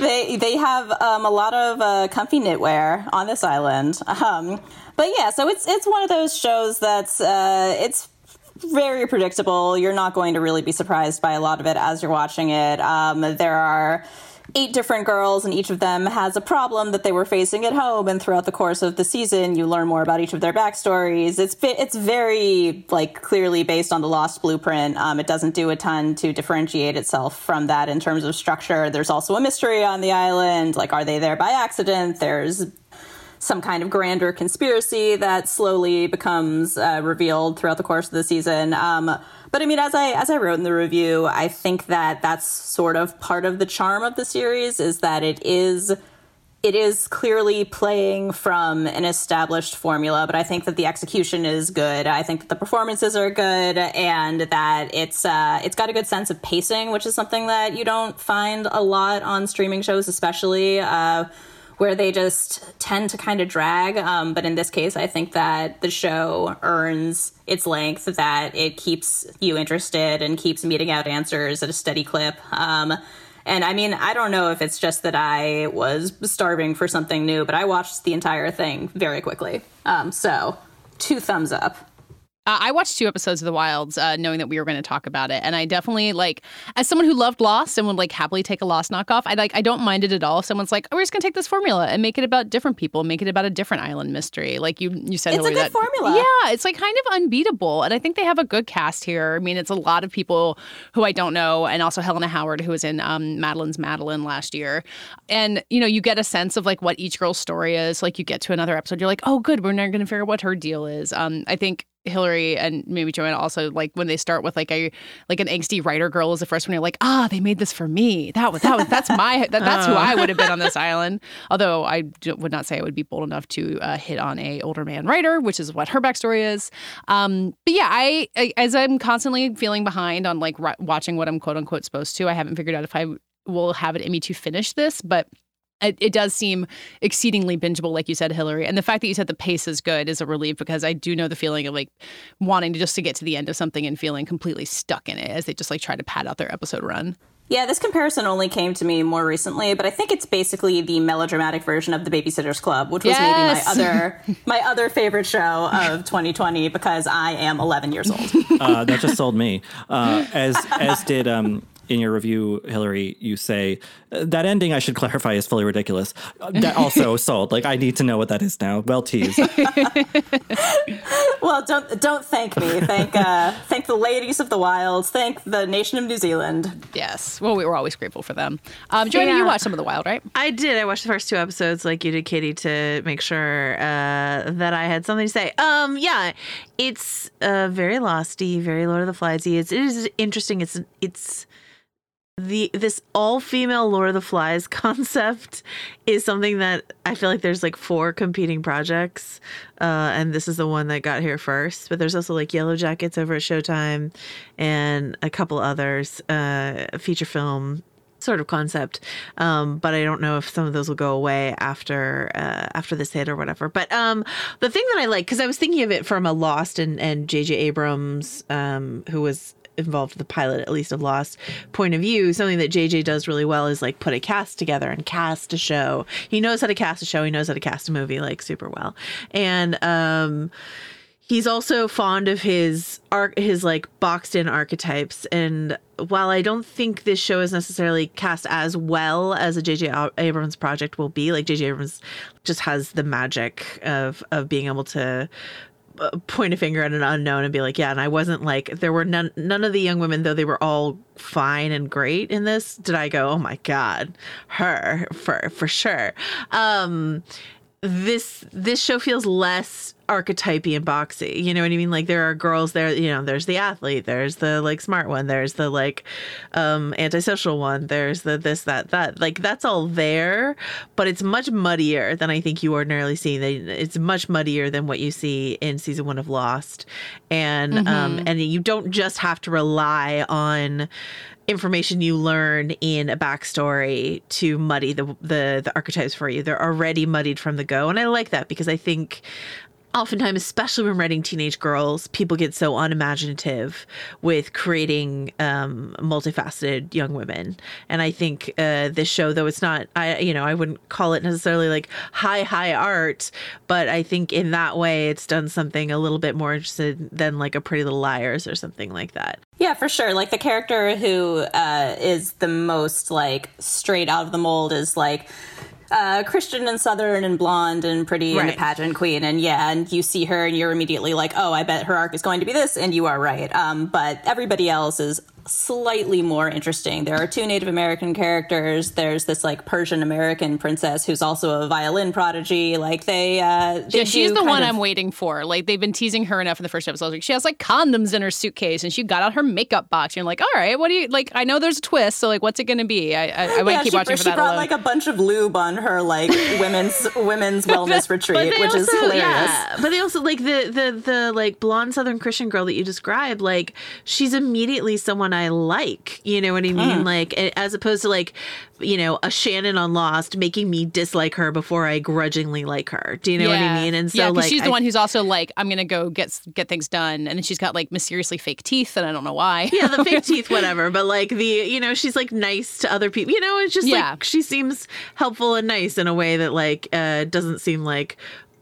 They they have um, a lot of uh, comfy knitwear on this island. Um, but yeah, so it's it's one of those shows that's uh, it's very predictable. You're not going to really be surprised by a lot of it as you're watching it. Um, there are eight different girls, and each of them has a problem that they were facing at home. And throughout the course of the season, you learn more about each of their backstories. It's it's very like clearly based on the Lost blueprint. Um, it doesn't do a ton to differentiate itself from that in terms of structure. There's also a mystery on the island. Like, are they there by accident? There's some kind of grander conspiracy that slowly becomes uh, revealed throughout the course of the season. Um, But I mean, as I as I wrote in the review, I think that that's sort of part of the charm of the series is that it is it is clearly playing from an established formula. But I think that the execution is good. I think that the performances are good, and that it's uh, it's got a good sense of pacing, which is something that you don't find a lot on streaming shows, especially uh, where they just tend to kind of drag. Um, but in this case, I think that the show earns its length, that it keeps you interested and keeps meeting out answers at a steady clip. Um, and I mean, I don't know if it's just that I was starving for something new, but I watched the entire thing very quickly. Um, so two thumbs up. Uh, I watched two episodes of The Wilds, uh, knowing that we were going to talk about it. And I definitely, like, as someone who loved Lost and would, like, happily take a Lost knockoff, I like I don't mind it at all. Someone's like, oh, we're just going to take this formula and make it about different people, make it about a different island mystery. Like, you you said, it's Hillary, a good that, formula. Yeah, it's, like, kind of unbeatable. And I think they have a good cast here. I mean, it's a lot of people who I don't know, and also Helena Howard, who was in um, Madeline's Madeline last year. And, you know, you get a sense of, like, what each girl's story is. Like, you get to another episode, you're like, oh, good, we're now going to figure out what her deal is. Um, I think Hillary and maybe Joanna also, like, when they start with like a like an angsty writer girl is the first one, you're like, ah, oh, they made this for me. That was that was that's my that, that's oh. who I would have been on this island. Although I would not say I would be bold enough to uh, hit on a older man writer, which is what her backstory is. Um, but yeah, I, I as I'm constantly feeling behind on like r- watching what I'm quote unquote supposed to. I haven't figured out if I will have it in me to finish this, but It, it does seem exceedingly bingeable, like you said, Hillary. And the fact that you said the pace is good is a relief, because I do know the feeling of like wanting to just to get to the end of something and feeling completely stuck in it as they just like try to pad out their episode run. Yeah, this comparison only came to me more recently, but I think it's basically the melodramatic version of The Babysitter's Club, which was yes! maybe my other my other favorite show of twenty twenty, because I am eleven years old. Uh, that just sold me. Uh, as as did. Um, In your review, Hillary, you say that ending, I should clarify, is fully ridiculous. That also sold. Like, I need to know what that is now. Well teased. Well, don't don't thank me. Thank uh, thank the ladies of the wilds. Thank the nation of New Zealand. Yes. Well, we were always grateful for them. Um, Joanna, yeah. you watched some of The Wild, right? I did. I watched the first two episodes, like you did, Katie, to make sure uh, that I had something to say. Um, yeah, it's uh, very Losty, very Lord of the Flies-y. It's, it is interesting. It's it's. The this all-female Lord of the Flies concept is something that I feel like there's like four competing projects, uh, and this is the one that got here first. But there's also like Yellow Jackets over at Showtime and a couple others, uh, feature film sort of concept. Um, but I don't know if some of those will go away after uh, after this hit or whatever. But um, the thing that I like, because I was thinking of it from a Lost and, and J J Abrams, um, who was involved with the pilot, at least of Lost, point of view, something that J J does really well is like put a cast together and cast a show. He knows how to cast a show. He knows how to cast a movie like super well. And um, he's also fond of his arc, his like boxed in archetypes. And while I don't think this show is necessarily cast as well as a J J Abrams project will be, like J J Abrams just has the magic of, of being able to point a finger at an unknown and be like, yeah, and I wasn't like, there were none, none of the young women, though they were all fine and great in this, did I go, oh my God, her for, for sure. Um, this, this show feels less archetypy and boxy. You know what I mean? Like there are girls there, you know, there's the athlete, there's the like smart one, there's the like um, antisocial one, there's the this, that, that. Like that's all there, but it's much muddier than I think you ordinarily see. They, it's much muddier than what you see in season one of Lost. And mm-hmm. um, and you don't just have to rely on information you learn in a backstory to muddy the, the, the archetypes for you. They're already muddied from the go. And I like that because I think oftentimes, especially when writing teenage girls, people get so unimaginative with creating um, multifaceted young women. And I think uh, this show, though it's not, I you know, I wouldn't call it necessarily like high, high art, but I think in that way it's done something a little bit more interesting than like a Pretty Little Liars or something like that. Yeah, for sure. Like the character who uh, is the most like straight out of the mold is like, Uh, Christian and Southern and blonde and pretty right. and a pageant queen. And yeah, and you see her and you're immediately like, oh, I bet her arc is going to be this. And you are right. Um, but everybody else is slightly more interesting. There are two Native American characters. There's this like Persian American princess who's also a violin prodigy. Like they, uh, they yeah, she's the one of... I'm waiting for. Like they've been teasing her enough in the first episode. Like she has like condoms in her suitcase and she got out her makeup box. You're like, all right, what do you like? I know there's a twist, so like, what's it going to be? I, I, I want to yeah, keep she, watching for that. She brought alone. like a bunch of lube on her like women's women's wellness but, retreat, but which also, is hilarious. Yeah, but they also like the the the like blonde Southern Christian girl that you described. Like she's immediately someone I like, you know what I mean? Mm. Like, as opposed to like, you know, a Shannon on Lost making me dislike her before I grudgingly like her. Do you know yeah. what I mean? And so yeah, like, she's the I, one who's also like, I'm gonna go get get things done, and then she's got like mysteriously fake teeth, and I don't know why. Yeah, the fake teeth, whatever. But like the, you know, she's like nice to other people. You know, it's just yeah. like she seems helpful and nice in a way that like uh, doesn't seem like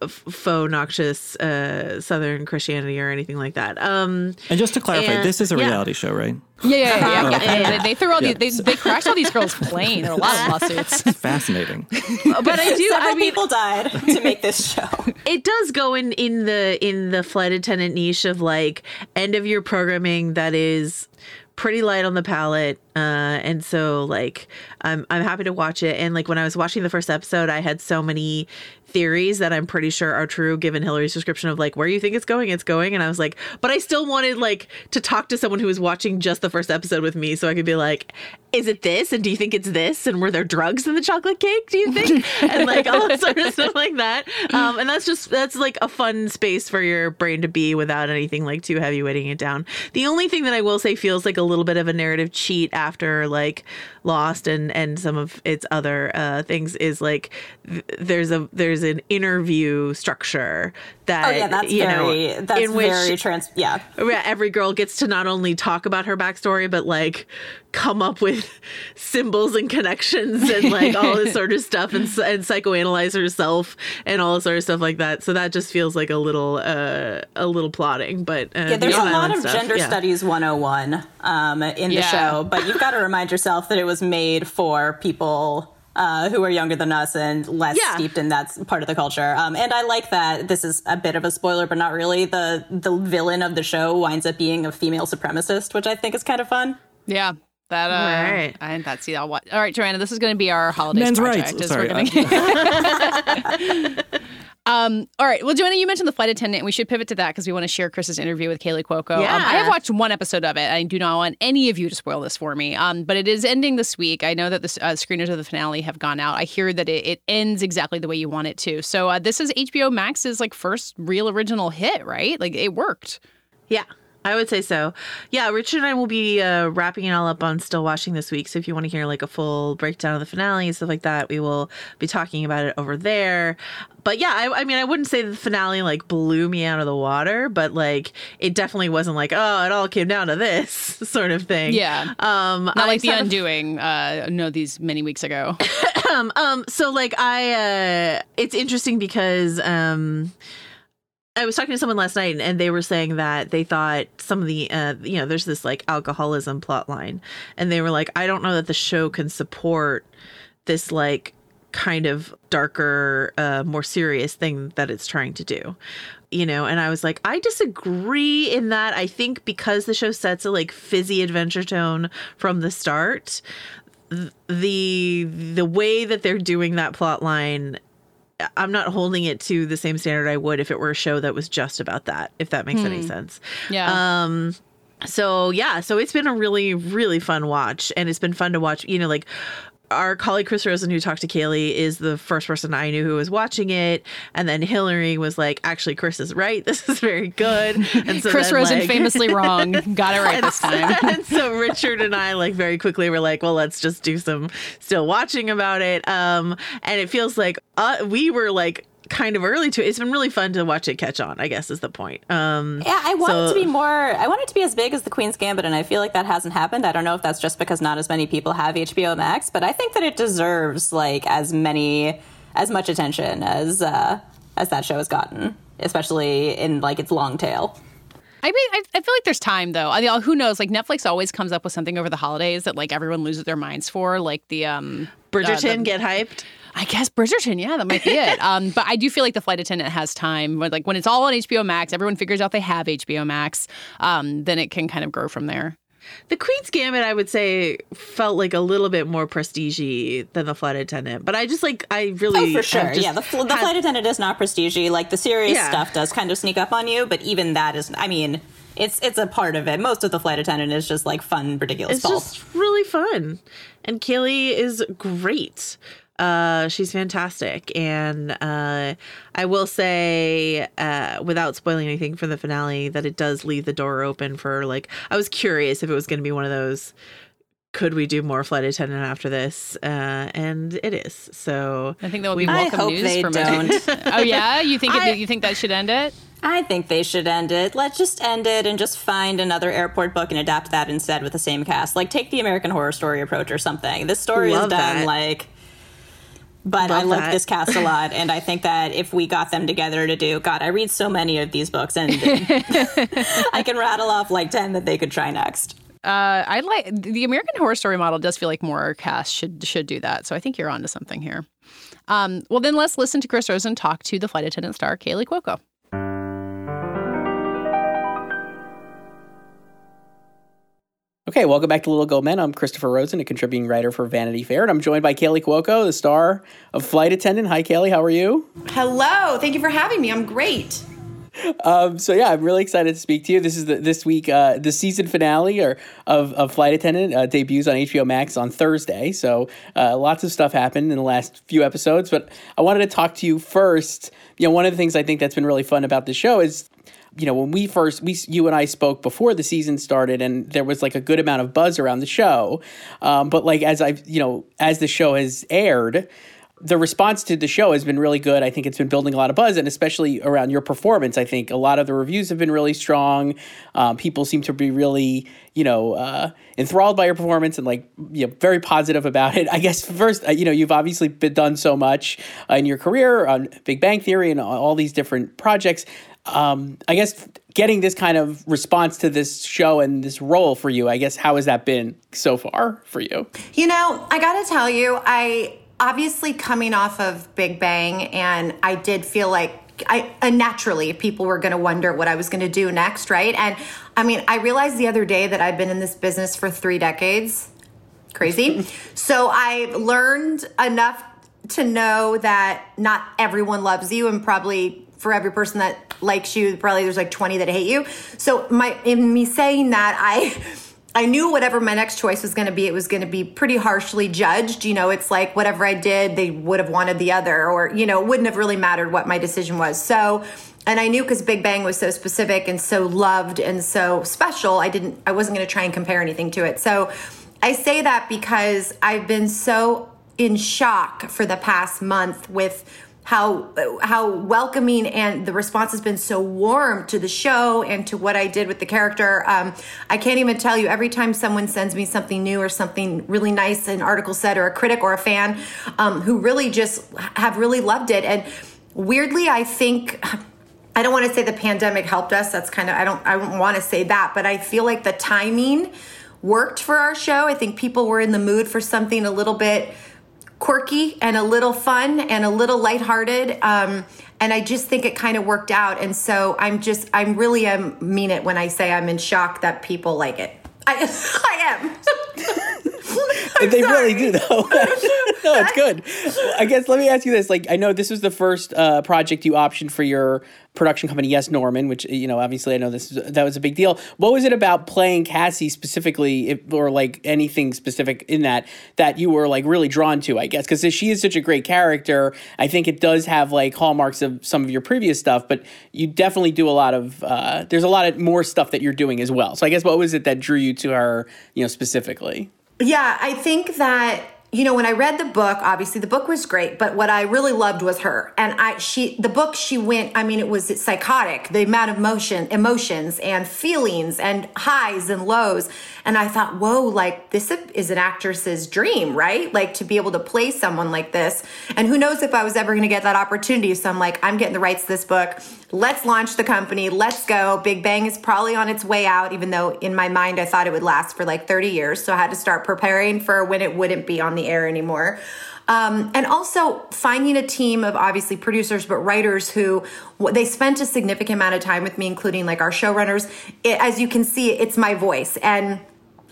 faux noxious uh, Southern Christianity or anything like that. Um, and just to clarify, and, this is a reality yeah. show, right? Yeah, yeah, yeah. yeah, yeah. yeah, yeah. They, they threw all yeah. these. They, they crashed all these girls' plane. There are a lot of lawsuits. It's fascinating. But I do. Several I mean, people died to make this show. It does go in, in the in the flight attendant niche of like end of year programming that is pretty light on the palette. Uh, and so like I'm I'm happy to watch it. And like when I was watching the first episode, I had so many theories that I'm pretty sure are true given Hillary's description of like where you think it's going, it's going. And I was like, but I still wanted like to talk to someone who was watching just the first episode with me so I could be like, is it this? And do you think it's this? And were there drugs in the chocolate cake? Do you think? And like all that sort of stuff like that. Um, and that's just, that's like a fun space for your brain to be without anything like too heavy weighting it down. The only thing that I will say feels like a little bit of a narrative cheat after After like Lost and, and some of its other uh, things is like th- there's a there's an interview structure that oh yeah that's you very know, that's in which very trans yeah every girl gets to not only talk about her backstory but like come up with symbols and connections and like all this sort of stuff and, and psychoanalyze herself and all sort of stuff like that. So that just feels like a little uh, a little plotting. But uh, yeah, there's a lot of stuff. Gender yeah. studies one oh one um, in yeah. the show, but you've got to remind yourself that it was made for people uh, who are younger than us and less yeah. steeped in that part of the culture. Um, and I like that this is a bit of a spoiler, but not really. The the villain of the show winds up being a female supremacist, which I think is kind of fun. Yeah. That uh, right. I didn't that see that. All right, Joanna, this is going to be our holiday Men's project. Rights. Sorry, we're gonna... um, all right. Well, Joanna, you mentioned the flight attendant, and we should pivot to that because we want to share Chris's interview with Kaylee Cuoco. Yeah. Um, I have watched one episode of it. I do not want any of you to spoil this for me, um, but it is ending this week. I know that the uh, screeners of the finale have gone out. I hear that it, it ends exactly the way you want it to. So uh, this is H B O Max's like first real original hit, right? Like it worked. Yeah. I would say so. Yeah, Richard and I will be uh, wrapping it all up on Still Watching this week. So if you want to hear like a full breakdown of the finale and stuff like that, we will be talking about it over there. But yeah, I, I mean, I wouldn't say the finale like blew me out of the water, but like it definitely wasn't like, oh, it all came down to this sort of thing. Yeah. Um, Not I like The Undoing. Uh, no, these many weeks ago. um, um, so like I, uh, it's interesting because um, I was talking to someone last night, and, and they were saying that they thought some of the, uh, you know, there's this like alcoholism plot line, and they were like, I don't know that the show can support this like kind of darker, uh, more serious thing that it's trying to do. You know, and I was like, I disagree in that. I think because the show sets a like fizzy adventure tone from the start, th- the the way that they're doing that plot line, I'm not holding it to the same standard I would if it were a show that was just about that, if that makes hmm. any sense. Yeah. Um, so, yeah. So it's been a really, really fun watch. And it's been fun to watch, you know, like, our colleague Chris Rosen, who talked to Kaylee, is the first person I knew who was watching it. And then Hillary was like, actually, Chris is right. This is very good. And so Chris then, Rosen like... famously wrong. Got it right and, this time. And so Richard and I like very quickly were like, well, let's just do some still watching about it. Um, and it feels like uh, we were like kind of early to it. It's been really fun to watch it catch on, I guess, is the point. Um, yeah, I want so, it to be more, I want it to be as big as The Queen's Gambit, and I feel like that hasn't happened. I don't know if that's just because not as many people have H B O Max, but I think that it deserves like as many, as much attention as uh, as that show has gotten, especially in like its long tail. I mean, I, I feel like there's time, though. I mean, who knows? Like, Netflix always comes up with something over the holidays that like everyone loses their minds for, like the um, Bridgerton uh, the, get hyped. I guess Bridgerton, yeah, that might be it. Um, but I do feel like the flight attendant has time. Like when it's all on H B O Max, everyone figures out they have H B O Max, um, then it can kind of grow from there. The Queen's Gambit, I would say, felt like a little bit more prestige-y than the flight attendant. But I just like, I really... Oh, for sure. Yeah, the, fl- the had... flight attendant is not prestige-y. Like the serious yeah. stuff does kind of sneak up on you, but even that is, I mean... It's it's a part of it. Most of the flight attendant is just like fun, ridiculous. It's balls. Just really fun, and Kaylee is great. Uh, she's fantastic, and uh, I will say, uh, without spoiling anything for the finale, that it does leave the door open for like. I was curious if it was going to be one of those. Could we do more flight attendant after this? Uh, and it is. So I think that would be welcome I hope news they for don't. Most. Oh yeah, you think it, I, you think that should end it? I think they should end it. Let's just end it and just find another airport book and adapt that instead with the same cast. Like, take the American Horror Story approach or something. This story Love is done, that. like... But Love I like this cast a lot, and I think that if we got them together to do... God, I read so many of these books, and I can rattle off, like, ten that they could try next. Uh, I like... The American Horror Story model does feel like more cast should should do that, so I think you're on to something here. Um, well, then let's listen to Chris Rosen talk to the flight attendant star, Kaylee Cuoco. Okay, welcome back to Little Gold Men. I'm Christopher Rosen, a contributing writer for Vanity Fair, and I'm joined by Kaylee Cuoco, the star of Flight Attendant. Hi, Kaylee. How are you? Hello. Thank you for having me. I'm great. Um, so yeah, I'm really excited to speak to you. This is the, this week, uh, the season finale or of, of Flight Attendant uh, debuts on H B O Max on Thursday. So uh, lots of stuff happened in the last few episodes, but I wanted to talk to you first. You know, one of the things I think that's been really fun about the show is, you know, when we first, we you and I spoke before the season started, and there was like a good amount of buzz around the show. Um, but like as I've, you know, as the show has aired, the response to the show has been really good. I think it's been building a lot of buzz, and especially around your performance. I think a lot of the reviews have been really strong. Um, people seem to be really, you know, uh, enthralled by your performance and like, you know, very positive about it. I guess first, uh, you know, you've obviously been done so much uh, in your career on Big Bang Theory and all these different projects. Um, I guess getting this kind of response to this show and this role for you, I guess, how has that been so far for you? You know, I got to tell you, I obviously coming off of Big Bang, and I did feel like I uh, naturally people were going to wonder what I was going to do next, right? And I mean, I realized the other day that I've been in this business for three decades. Crazy. So I learned enough to know that not everyone loves you, and probably for every person that likes you, probably there's like twenty that hate you. So my in me saying that, I I knew whatever my next choice was going to be, it was going to be pretty harshly judged. You know, it's like whatever I did, they would have wanted the other, or, you know, it wouldn't have really mattered what my decision was. So, and I knew because Big Bang was so specific and so loved and so special, I didn't, I wasn't going to try and compare anything to it. So I say that because I've been so in shock for the past month with how how welcoming, and the response has been so warm to the show and to what I did with the character. Um, I can't even tell you, every time someone sends me something new or something really nice, an article said, or a critic or a fan um, who really just have really loved it. And weirdly, I think, I don't want to say the pandemic helped us. That's kind of, I don't, I don't want to say that, but I feel like the timing worked for our show. I think people were in the mood for something a little bit quirky and a little fun and a little lighthearted. Um, and I just think it kind of worked out. And so I'm just, I'm really, I mean it when I say I'm in shock that people like it. I, I am. They sorry. Really do though. No, it's good. I guess let me ask you this. Like, I know this was the first uh, project you optioned for your production company, Yes, Norman, which, you know, obviously I know this that was a big deal. What was it about playing Cassie specifically, if, or like anything specific in that, that you were like really drawn to, I guess? Because she is such a great character. I think it does have like hallmarks of some of your previous stuff, but you definitely do a lot of, uh, there's a lot of more stuff that you're doing as well. So I guess what was it that drew you to her, you know, specifically? Yeah, I think that, you know, when I read the book, obviously the book was great, but what I really loved was her. And I, she, the book, she went, I mean, it was it's psychotic, the amount of emotion, emotions and feelings and highs and lows. And I thought, whoa, like this is an actress's dream, right? Like to be able to play someone like this. And who knows if I was ever going to get that opportunity. So I'm like, I'm getting the rights to this book. Let's launch the company. Let's go. Big Bang is probably on its way out, even though in my mind, I thought it would last for like thirty years. So I had to start preparing for when it wouldn't be on the air anymore. Um, and also finding a team of obviously producers, but writers who they spent a significant amount of time with me, including like our showrunners. It, as you can see, it's my voice. And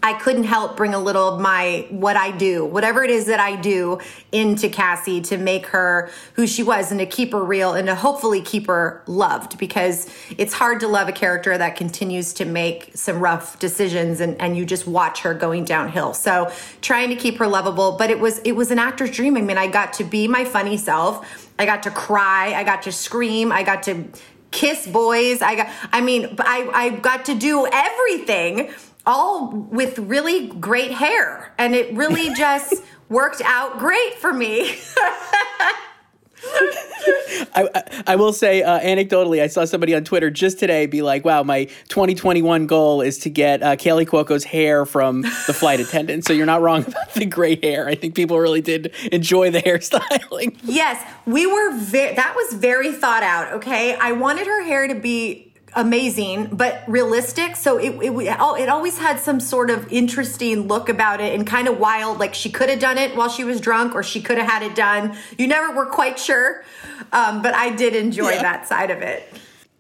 I couldn't help bring a little of my, what I do, whatever it is that I do into Cassie to make her who she was and to keep her real and to hopefully keep her loved, because it's hard to love a character that continues to make some rough decisions and, and you just watch her going downhill. So trying to keep her lovable, but it was, it was an actor's dream. I mean, I got to be my funny self. I got to cry. I got to scream. I got to kiss boys. I got, I mean, I, I got to do everything, all with really great hair. And it really just worked out great for me. I, I, I will say, uh, anecdotally, I saw somebody on Twitter just today be like, wow, my twenty twenty-one goal is to get uh, Kaley Cuoco's hair from the flight attendant. So you're not wrong about the gray hair. I think people really did enjoy the hairstyling. Yes, we were, ve- that was very thought out, okay? I wanted her hair to be amazing, but realistic. So it, it it always had some sort of interesting look about it and kind of wild, like she could have done it while she was drunk or she could have had it done. You never were quite sure. Um, but I did enjoy yeah. that side of it.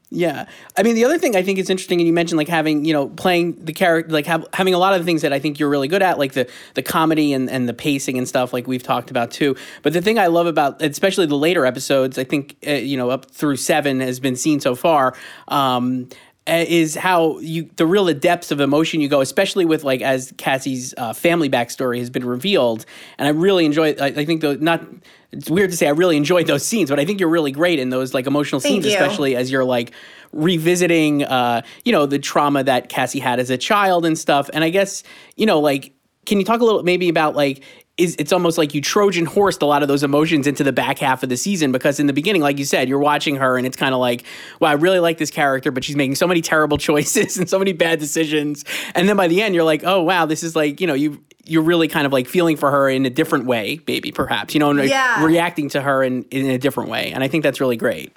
Yeah. I mean, the other thing I think is interesting, and you mentioned like having, you know, playing the character, like have, having a lot of the things that I think you're really good at, like the, the comedy and, and the pacing and stuff like we've talked about too. But the thing I love about, especially the later episodes, I think, uh, you know, up through seven has been seen so far, um, is how you, the real depths of emotion you go, especially with like as Cassie's uh, family backstory has been revealed. And I really enjoy, I, I think though, not, it's weird to say I really enjoyed those scenes, but I think you're really great in those like emotional Thank scenes, you. Especially as you're like revisiting, uh, you know, the trauma that Cassie had as a child and stuff. And I guess, you know, like, can you talk a little maybe about like, Is, it's almost like you Trojan horsed a lot of those emotions into the back half of the season, because in the beginning, like you said, you're watching her and it's kind of like, wow, I really like this character, but she's making so many terrible choices and so many bad decisions. And then by the end, you're like, oh, wow, this is like, you know, you, you're really kind of like feeling for her in a different way, maybe perhaps, you know, and yeah. reacting to her in, in a different way. And I think that's really great.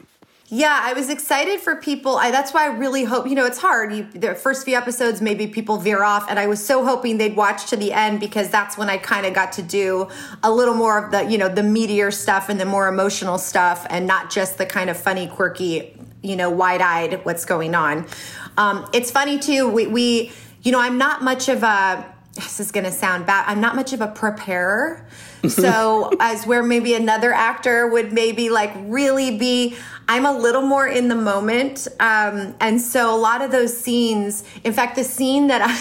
Yeah, I was excited for people. I, that's why I really hope, you know, it's hard. You, the first few episodes, maybe people veer off. And I was so hoping they'd watch to the end, because that's when I kind of got to do a little more of the, you know, the meatier stuff and the more emotional stuff, and not just the kind of funny, quirky, you know, wide-eyed what's going on. Um, it's funny, too. We, we, you know, I'm not much of a, this is going to sound bad, I'm not much of a preparer. So as where maybe another actor would maybe like really be, I'm a little more in the moment. Um, and so a lot of those scenes, in fact, the scene that I,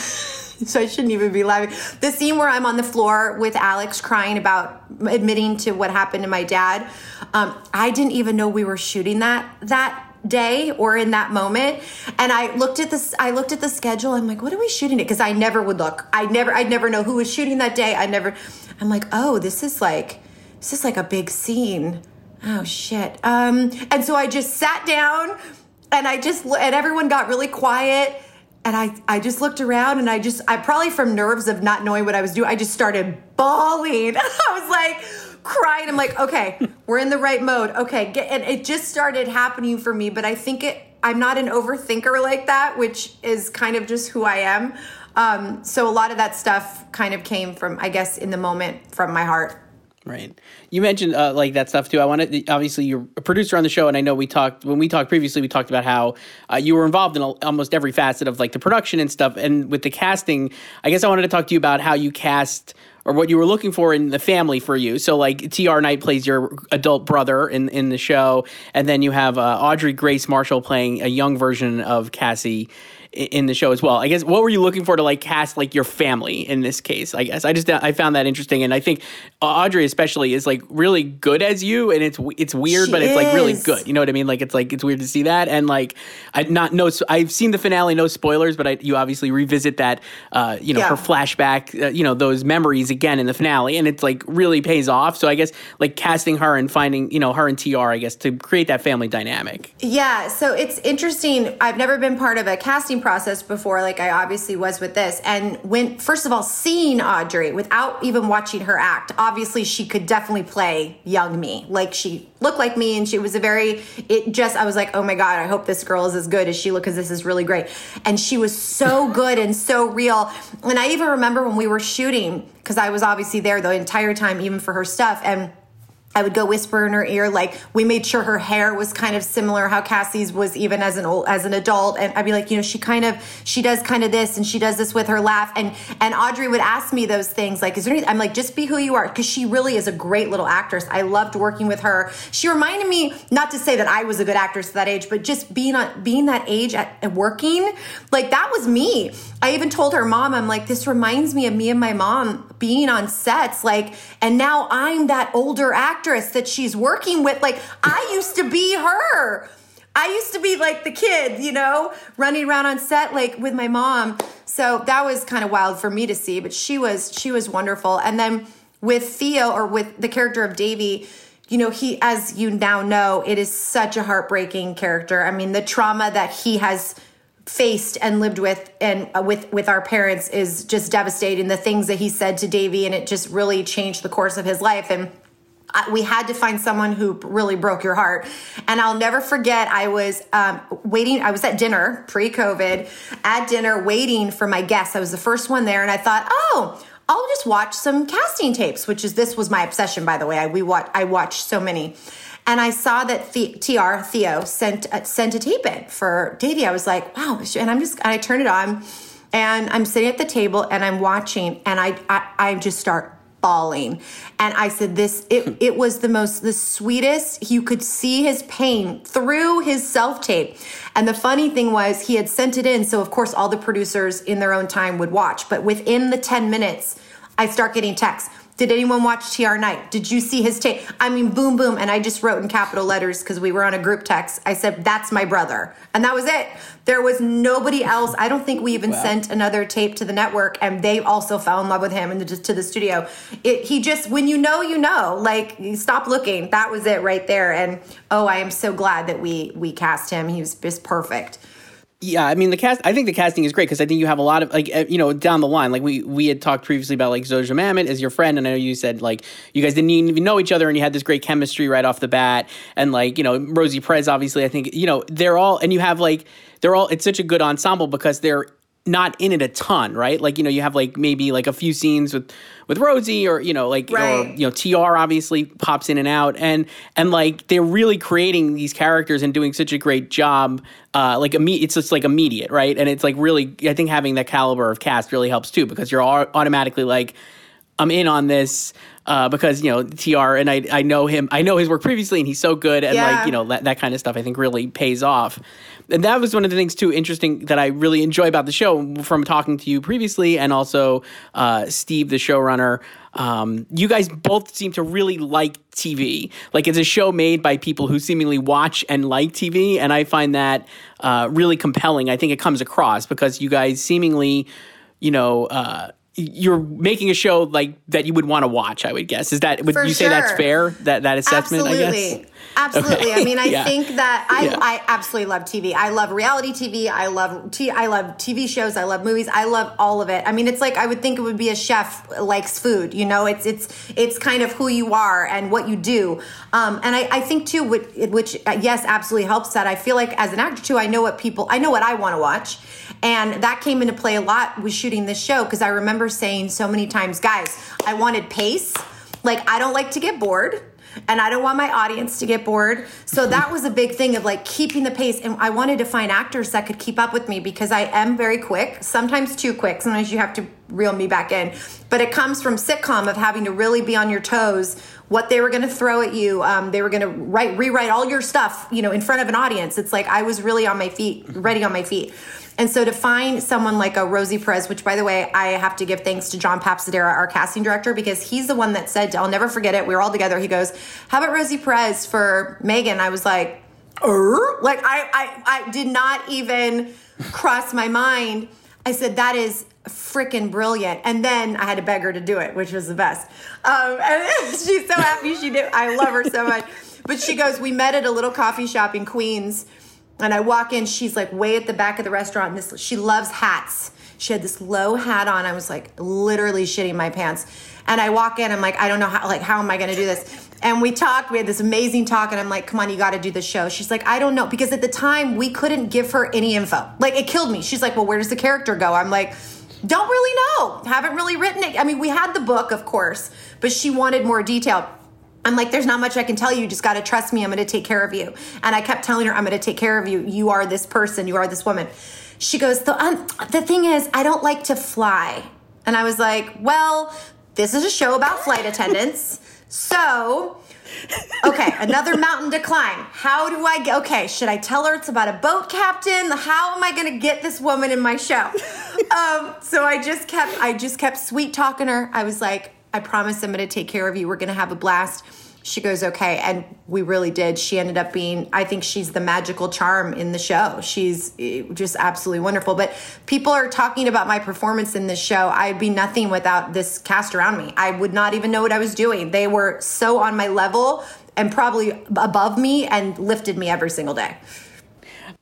so I shouldn't even be laughing. The scene where I'm on the floor with Alex crying about admitting to what happened to my dad, um, I didn't even know we were shooting that that day or in that moment. And I looked at this, I looked at the schedule. I'm like, what are we shooting it? Because I never would look. I never, I'd never know who was shooting that day. I never, I'm like, oh, this is like, this is like a big scene. Oh shit. Um, and so I just sat down and I just, and everyone got really quiet. And I, I just looked around and I just, I probably from nerves of not knowing what I was doing, I just started bawling. I was like crying. I'm like, okay, we're in the right mode. Okay. Get, and it just started happening for me. But I think it, I'm not an overthinker like that, which is kind of just who I am. Um, so a lot of that stuff kind of came from, I guess, in the moment from my heart. Right. You mentioned uh, like that stuff too. I want to, obviously you're a producer on the show, and I know we talked, when we talked previously, we talked about how uh, you were involved in almost every facet of like the production and stuff. And with the casting, I guess I wanted to talk to you about how you cast or what you were looking for in the family for you. So like T R Knight plays your adult brother in, in the show. And then you have uh, Audrey Grace Marshall playing a young version of Cassie in the show as well. I guess what were you looking for to like cast like your family in this case? I guess I just I found that interesting, and I think Audrey especially is like really good as you, and it's it's weird, she but is. It's like really good. You know what I mean? Like it's like it's weird to see that, and like I not no I've seen the finale, no spoilers, but I, you obviously revisit that uh, you know yeah. her flashback, uh, you know those memories again in the finale, and it's like really pays off. So I guess like casting her and finding you know her and T R, I guess to create that family dynamic. Yeah, so it's interesting. I've never been part of a casting process before, like I obviously was with this. And when, first of all, seeing Audrey without even watching her act, obviously she could definitely play young me. Like she looked like me, and she was a very, it just, I was like, oh my God, I hope this girl is as good as she looked, because this is really great. And she was so good and so real. And I even remember when we were shooting, because I was obviously there the entire time, even for her stuff. And I would go whisper in her ear, like we made sure her hair was kind of similar how Cassie's was even as an old, as an adult. And I'd be like, you know, she kind of, she does kind of this, and she does this with her laugh. And and Audrey would ask me those things, like, is there anything? I'm like, just be who you are, because she really is a great little actress. I loved working with her. She reminded me, not to say that I was a good actress at that age, but just being on being that age at, at working, like that was me. I even told her mom, I'm like, this reminds me of me and my mom being on sets, like, and now I'm that older actress that she's working with. Like, I used to be her. I used to be like the kid, you know, running around on set, like with my mom. So that was kind of wild for me to see, but she was, she was wonderful. And then with Theo, or with the character of Davey, you know, he, as you now know, it is such a heartbreaking character. I mean, the trauma that he has faced and lived with and with with our parents is just devastating. The things that he said to Davey, and it just really changed the course of his life. And I, we had to find someone who really broke your heart. And I'll never forget, I was um, waiting. I was at dinner pre-COVID, at dinner waiting for my guests. I was the first one there, and I thought, oh, I'll just watch some casting tapes, which is this was my obsession, by the way. I we watch I watched so many. And I saw that the, T R Theo sent uh, sent a tape in for Davey. I was like, wow. And I'm just, and I turned it on, and I'm sitting at the table, and I'm watching, and I I, I just start bawling. And I said, this, it, it was the most, the sweetest. You could see his pain through his self tape. And the funny thing was, he had sent it in, so of course all the producers in their own time would watch. But within the ten minutes, I start getting texts. Did anyone watch T R Knight? Did you see his tape? I mean, boom, boom. And I just wrote in capital letters, because we were on a group text, I said, that's my brother. And that was it. There was nobody else. I don't think we even wow. sent another tape to the network, and they also fell in love with him and to the studio. It, he just, when you know, you know, like stop looking. That was it right there. And oh, I am so glad that we we cast him. He was just perfect. Yeah, I mean, the cast, I think the casting is great, because I think you have a lot of, like, you know, down the line, like we we had talked previously about like Zoja Mamet as your friend. And I know you said like you guys didn't even know each other, and you had this great chemistry right off the bat. And like, you know, Rosie Perez, obviously, I think, you know, they're all, and you have like, they're all, it's such a good ensemble, because they're not in it a ton, right? Like, you know, you have like maybe like a few scenes with, with Rosie, or, you know, like, right. or, you know, T R obviously pops in and out, and, and like they're really creating these characters and doing such a great job. Uh, like imme- it's just like immediate, right? And it's like really, I think having that caliber of cast really helps too, because you're all automatically like, I'm in on this uh, because, you know, T R and I I know him. I know his work previously, and he's so good. And, yeah. like, you know, that, that kind of stuff I think really pays off. And that was one of the things, too, interesting that I really enjoy about the show from talking to you previously and also uh, Steve, the showrunner. Um, you guys both seem to really like T V. Like, it's a show made by people who seemingly watch and like T V, and I find that uh, really compelling. I think it comes across because you guys seemingly, you know, uh, you're making a show like that you would want to watch, I would guess. Is that, would For you sure. say that's fair, that, that assessment, absolutely. I guess? Absolutely. Absolutely. Okay. I mean, I yeah. think that I, yeah. I absolutely love T V. I love reality T V. I love t- I love T V shows. I love movies. I love all of it. I mean, it's like I would think it would be a chef likes food. You know, it's it's it's kind of who you are and what you do. Um, and I, I think too, which, which yes, absolutely helps that. I feel like as an actor too, I know what people, I know what I want to watch, and that came into play a lot with shooting this show because I remember saying so many times, guys, I wanted pace. Like, I don't like to get bored. And I don't want my audience to get bored. So that was a big thing of like keeping the pace. And I wanted to find actors that could keep up with me because I am very quick, sometimes too quick. Sometimes you have to reel me back in. But it comes from sitcom of having to really be on your toes, what they were going to throw at you. Um, they were going to write, rewrite all your stuff, you know, in front of an audience. It's like I was really on my feet, ready on my feet. And so to find someone like a Rosie Perez, which, by the way, I have to give thanks to John Papsadera, our casting director, because he's the one that said, I'll never forget it. We were all together. He goes, how about Rosie Perez for Megan? I was like, er? Like I, I, I did not even cross my mind. I said, that is freaking brilliant. And then I had to beg her to do it, which was the best. Um, and she's so happy she did. I love her so much. But she goes, we met at a little coffee shop in Queens. And I walk in, she's like way at the back of the restaurant. And this, she loves hats. She had this low hat on. I was like literally shitting my pants. And I walk in, I'm like, I don't know how, like, how am I going to do this? And we talked, we had this amazing talk. And I'm like, come on, you got to do this show. She's like, I don't know. Because at the time we couldn't give her any info. Like, it killed me. She's like, well, where does the character go? I'm like, don't really know. Haven't really written it. I mean, we had the book, of course, but she wanted more detail. I'm like, there's not much I can tell you. You just got to trust me. I'm going to take care of you. And I kept telling her, I'm going to take care of you. You are this person. You are this woman. She goes, the, um, the thing is, I don't like to fly. And I was like, well, this is a show about flight attendants. So, okay, another mountain to climb. How do I get, okay, should I tell her it's about a boat captain? How am I going to get this woman in my show? Um, so I just kept, I just kept sweet talking her. I was like, I promise I'm going to take care of you. We're going to have a blast. She goes, okay. And we really did. She ended up being, I think she's the magical charm in the show. She's just absolutely wonderful. But people are talking about my performance in this show. I'd be nothing without this cast around me. I would not even know what I was doing. They were so on my level and probably above me and lifted me every single day.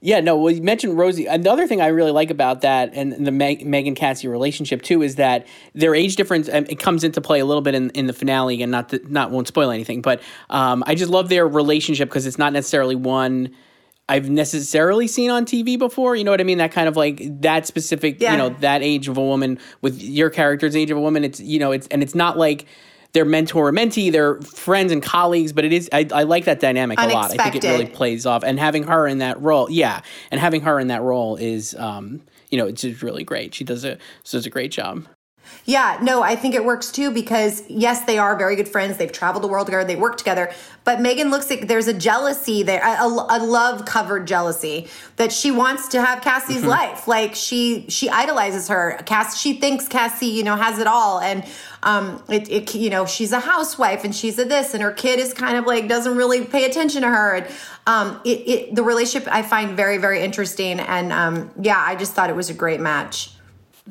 Yeah, no, well, you mentioned Rosie. Another thing I really like about that and the Meg- Megan Cassie relationship, too, is that their age difference, um, it comes into play a little bit in, in the finale, and not, to, not won't spoil anything, but um, I just love their relationship because it's not necessarily one I've necessarily seen on T V before. You know what I mean? That kind of like that specific, yeah. you know, that age of a woman with your character's age of a woman. It's, you know, it's, and it's not like they're mentor or mentee, they're friends and colleagues, but it is, I, I like that dynamic Unexpected. a lot. I think it really plays off. And having her in that role, yeah, and having her in that role is, um, you know, it's just really great. She does a, she does a great job. Yeah, no, I think it works too because, yes, they are very good friends. They've traveled the world together. They work together. But Megan looks like there's a jealousy there, a, a love-covered jealousy that she wants to have Cassie's mm-hmm. life. Like, she she idolizes her. Cass, she thinks Cassie, you know, has it all. And, um, it, it you know, she's a housewife and she's a this. And her kid is kind of like doesn't really pay attention to her. And um, it, it the relationship I find very, very interesting. And, um, yeah, I just thought it was a great match.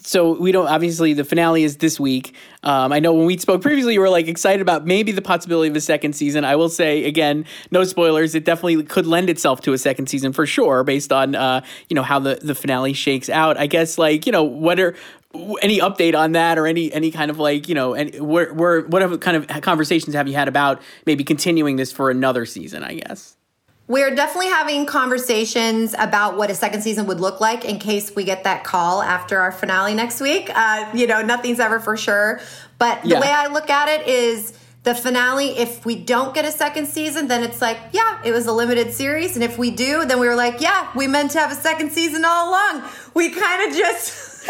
So we don't, obviously the finale is this week. Um, I know when we spoke previously, you were like excited about maybe the possibility of a second season. I will say again, no spoilers. It definitely could lend itself to a second season for sure, based on, uh, you know, how the, the finale shakes out, I guess, like, you know, what are any update on that or any, any kind of like, you know, and where, where, what kind of conversations have you had about maybe continuing this for another season, I guess? We're definitely having conversations about what a second season would look like in case we get that call after our finale next week. Uh, you know, nothing's ever for sure. But the yeah. way I look at it is the finale, if we don't get a second season, then it's like, yeah, it was a limited series. And if we do, then we were like, yeah, we meant to have a second season all along. We kind of just,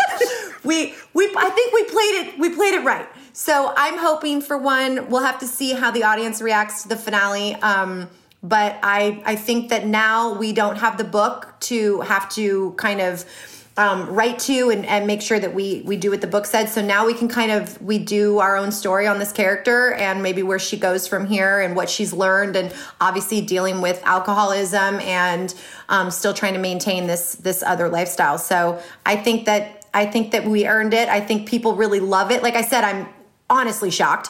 we, we, I think we played it, we played it right. So I'm hoping for one. We'll have to see how the audience reacts to the finale. Um, but I, I think that now we don't have the book to have to kind of um, write to and, and make sure that we, we do what the book said. So now we can kind of, we do our own story on this character and maybe where she goes from here and what she's learned, and obviously dealing with alcoholism and um, still trying to maintain this, this other lifestyle. So I think that, I think that we earned it. I think people really love it. Like I said, I'm honestly shocked,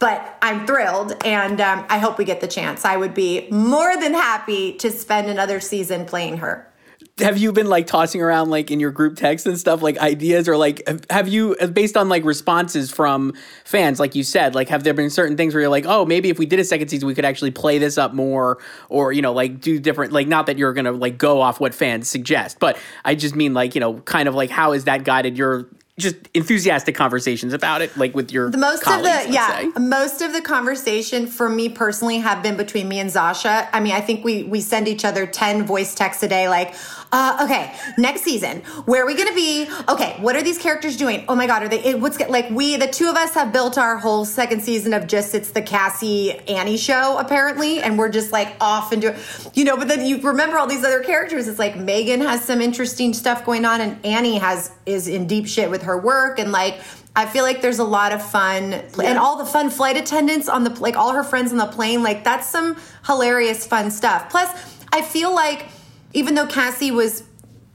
but I'm thrilled, and um, I hope we get the chance. I would be more than happy to spend another season playing her. Have you been like tossing around like in your group texts and stuff, like ideas, or like have you, based on like responses from fans, like you said, like have there been certain things where you're like, oh, maybe if we did a second season, we could actually play this up more, or, you know, like do different, like not that you're going to like go off what fans suggest, but I just mean like, you know, kind of like how has that guided your just enthusiastic conversations about it, like with your the most colleagues, of the yeah, say. Most of the conversation for me personally have been between me and Zasha. I mean, I think we we send each other ten voice texts a day, like, uh, okay, next season, where are we gonna be? Okay, what are these characters doing? Oh my God, are they? It, what's like we the two of us have built our whole second season of just it's the Cassie Annie show apparently, and we're just like off and doing, you know. But then you remember all these other characters. It's like Megan has some interesting stuff going on, and Annie has is in deep shit with her. her work, and like I feel like there's a lot of fun, and all the fun flight attendants on the, like all her friends on the plane, like that's some hilarious fun stuff. Plus I feel like even though Cassie was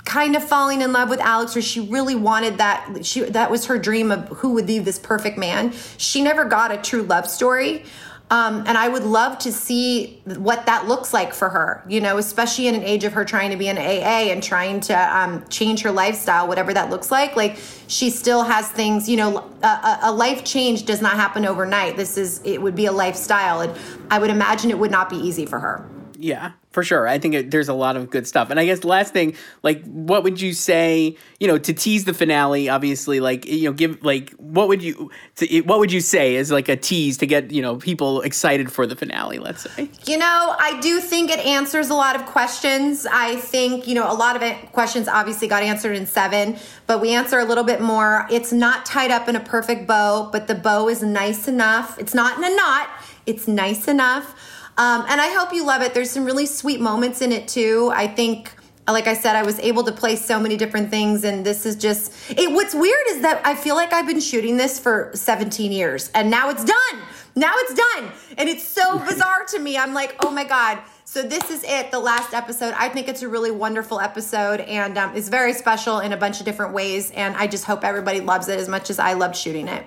kind of falling in love with Alex, or she really wanted that, she that was her dream of who would be this perfect man, she never got a true love story. Um, and I would love to see what that looks like for her, you know, especially in an age of her trying to be an A A and trying to um, change her lifestyle, whatever that looks like. Like she still has things, you know, a, a life change does not happen overnight. This is, it would be a lifestyle. And I would imagine it would not be easy for her. Yeah, for sure. I think it, there's a lot of good stuff. And I guess the last thing, like, what would you say, you know, to tease the finale, obviously, like, you know, give, like, what would you, to, what would you say is like a tease to get, you know, people excited for the finale, let's say? You know, I do think it answers a lot of questions. I think, you know, a lot of it, questions obviously got answered in seven, but we answer a little bit more. It's not tied up in a perfect bow, but the bow is nice enough. It's not in a knot. It's nice enough. Um, and I hope you love it. There's some really sweet moments in it, too. I think, like I said, I was able to play so many different things. And this is just it. What's weird is that I feel like I've been shooting this for seventeen years. And now it's done. Now it's done. And it's so bizarre to me. I'm like, oh, my God. So this is it, the last episode. I think it's a really wonderful episode. And um, it's very special in a bunch of different ways. And I just hope everybody loves it as much as I loved shooting it.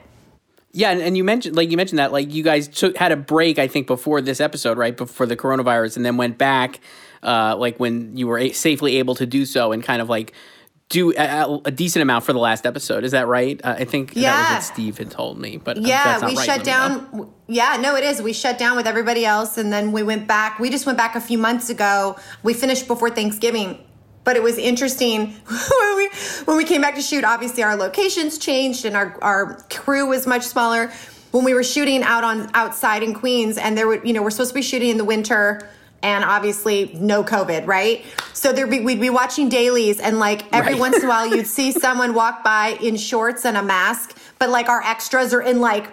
Yeah, and, and you mentioned, like you mentioned that, like you guys took, had a break, I think, before this episode, right, before the coronavirus, and then went back, uh, like when you were a- safely able to do so, and kind of like do a, a decent amount for the last episode. Is that right? Uh, I think yeah. that was what Steve had told me, but yeah, that's not we right, shut down. Yeah, no, it is. We shut down with everybody else, and then we went back. We just went back a few months ago. We finished before Thanksgiving. But it was interesting when we when we came back to shoot, obviously our locations changed and our, our crew was much smaller. When we were shooting out on outside in Queens, and there were, you know, we're supposed to be shooting in the winter and obviously no COVID, right? So there'd be, we'd be watching dailies, and like every right. once in a while you'd see someone walk by in shorts and a mask, but like our extras are in like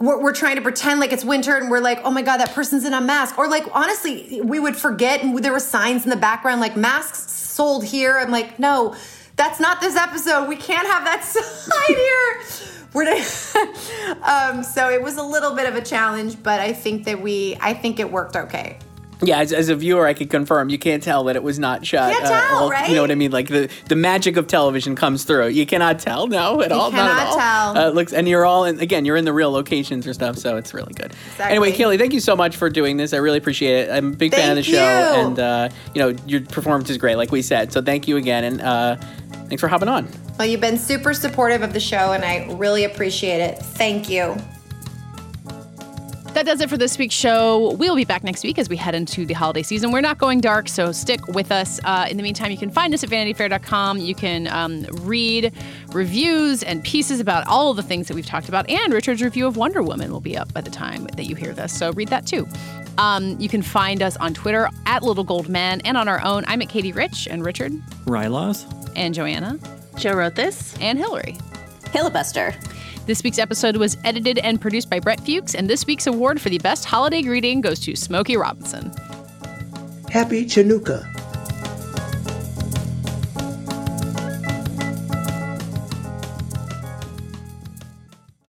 We're, we're trying to pretend like it's winter, and we're like, oh my God, that person's in a mask. Or like, honestly, we would forget, and there were signs in the background, like masks sold here. I'm like, no, that's not this episode. We can't have that sign here. We're not- um, so it was a little bit of a challenge, but I think that we, I think it worked okay. Yeah, as, as a viewer, I could confirm you can't tell that it was not shot. Can't tell, uh, all, right? You know what I mean? Like the, the magic of television comes through. You cannot tell, no, at you all, not at all. You cannot tell. Uh, looks, and you're all in, again, you're in the real locations or stuff, so it's really good. Exactly. Anyway, Kaylee, thank you so much for doing this. I really appreciate it. I'm a big thank fan of the show, you. and uh, you know your performance is great, like we said. So thank you again, and uh, thanks for hopping on. Well, you've been super supportive of the show, and I really appreciate it. Thank you. That does it for this week's show. We'll be back next week as we head into the holiday season. We're not going dark, so stick with us. Uh, in the meantime, you can find us at vanity fair dot com. You can um, read reviews and pieces about all of the things that we've talked about. And Richard's review of Wonder Woman will be up by the time that you hear this, so read that too. Um, you can find us on Twitter at Little Gold Men, and on our own. I'm at Katie Rich, and Richard. Rylaws. And Joanna. Joe wrote this. And Hillary. Hilibuster. This week's episode was edited and produced by Brett Fuchs, and this week's award for the best holiday greeting goes to Smokey Robinson. Happy Chanukah.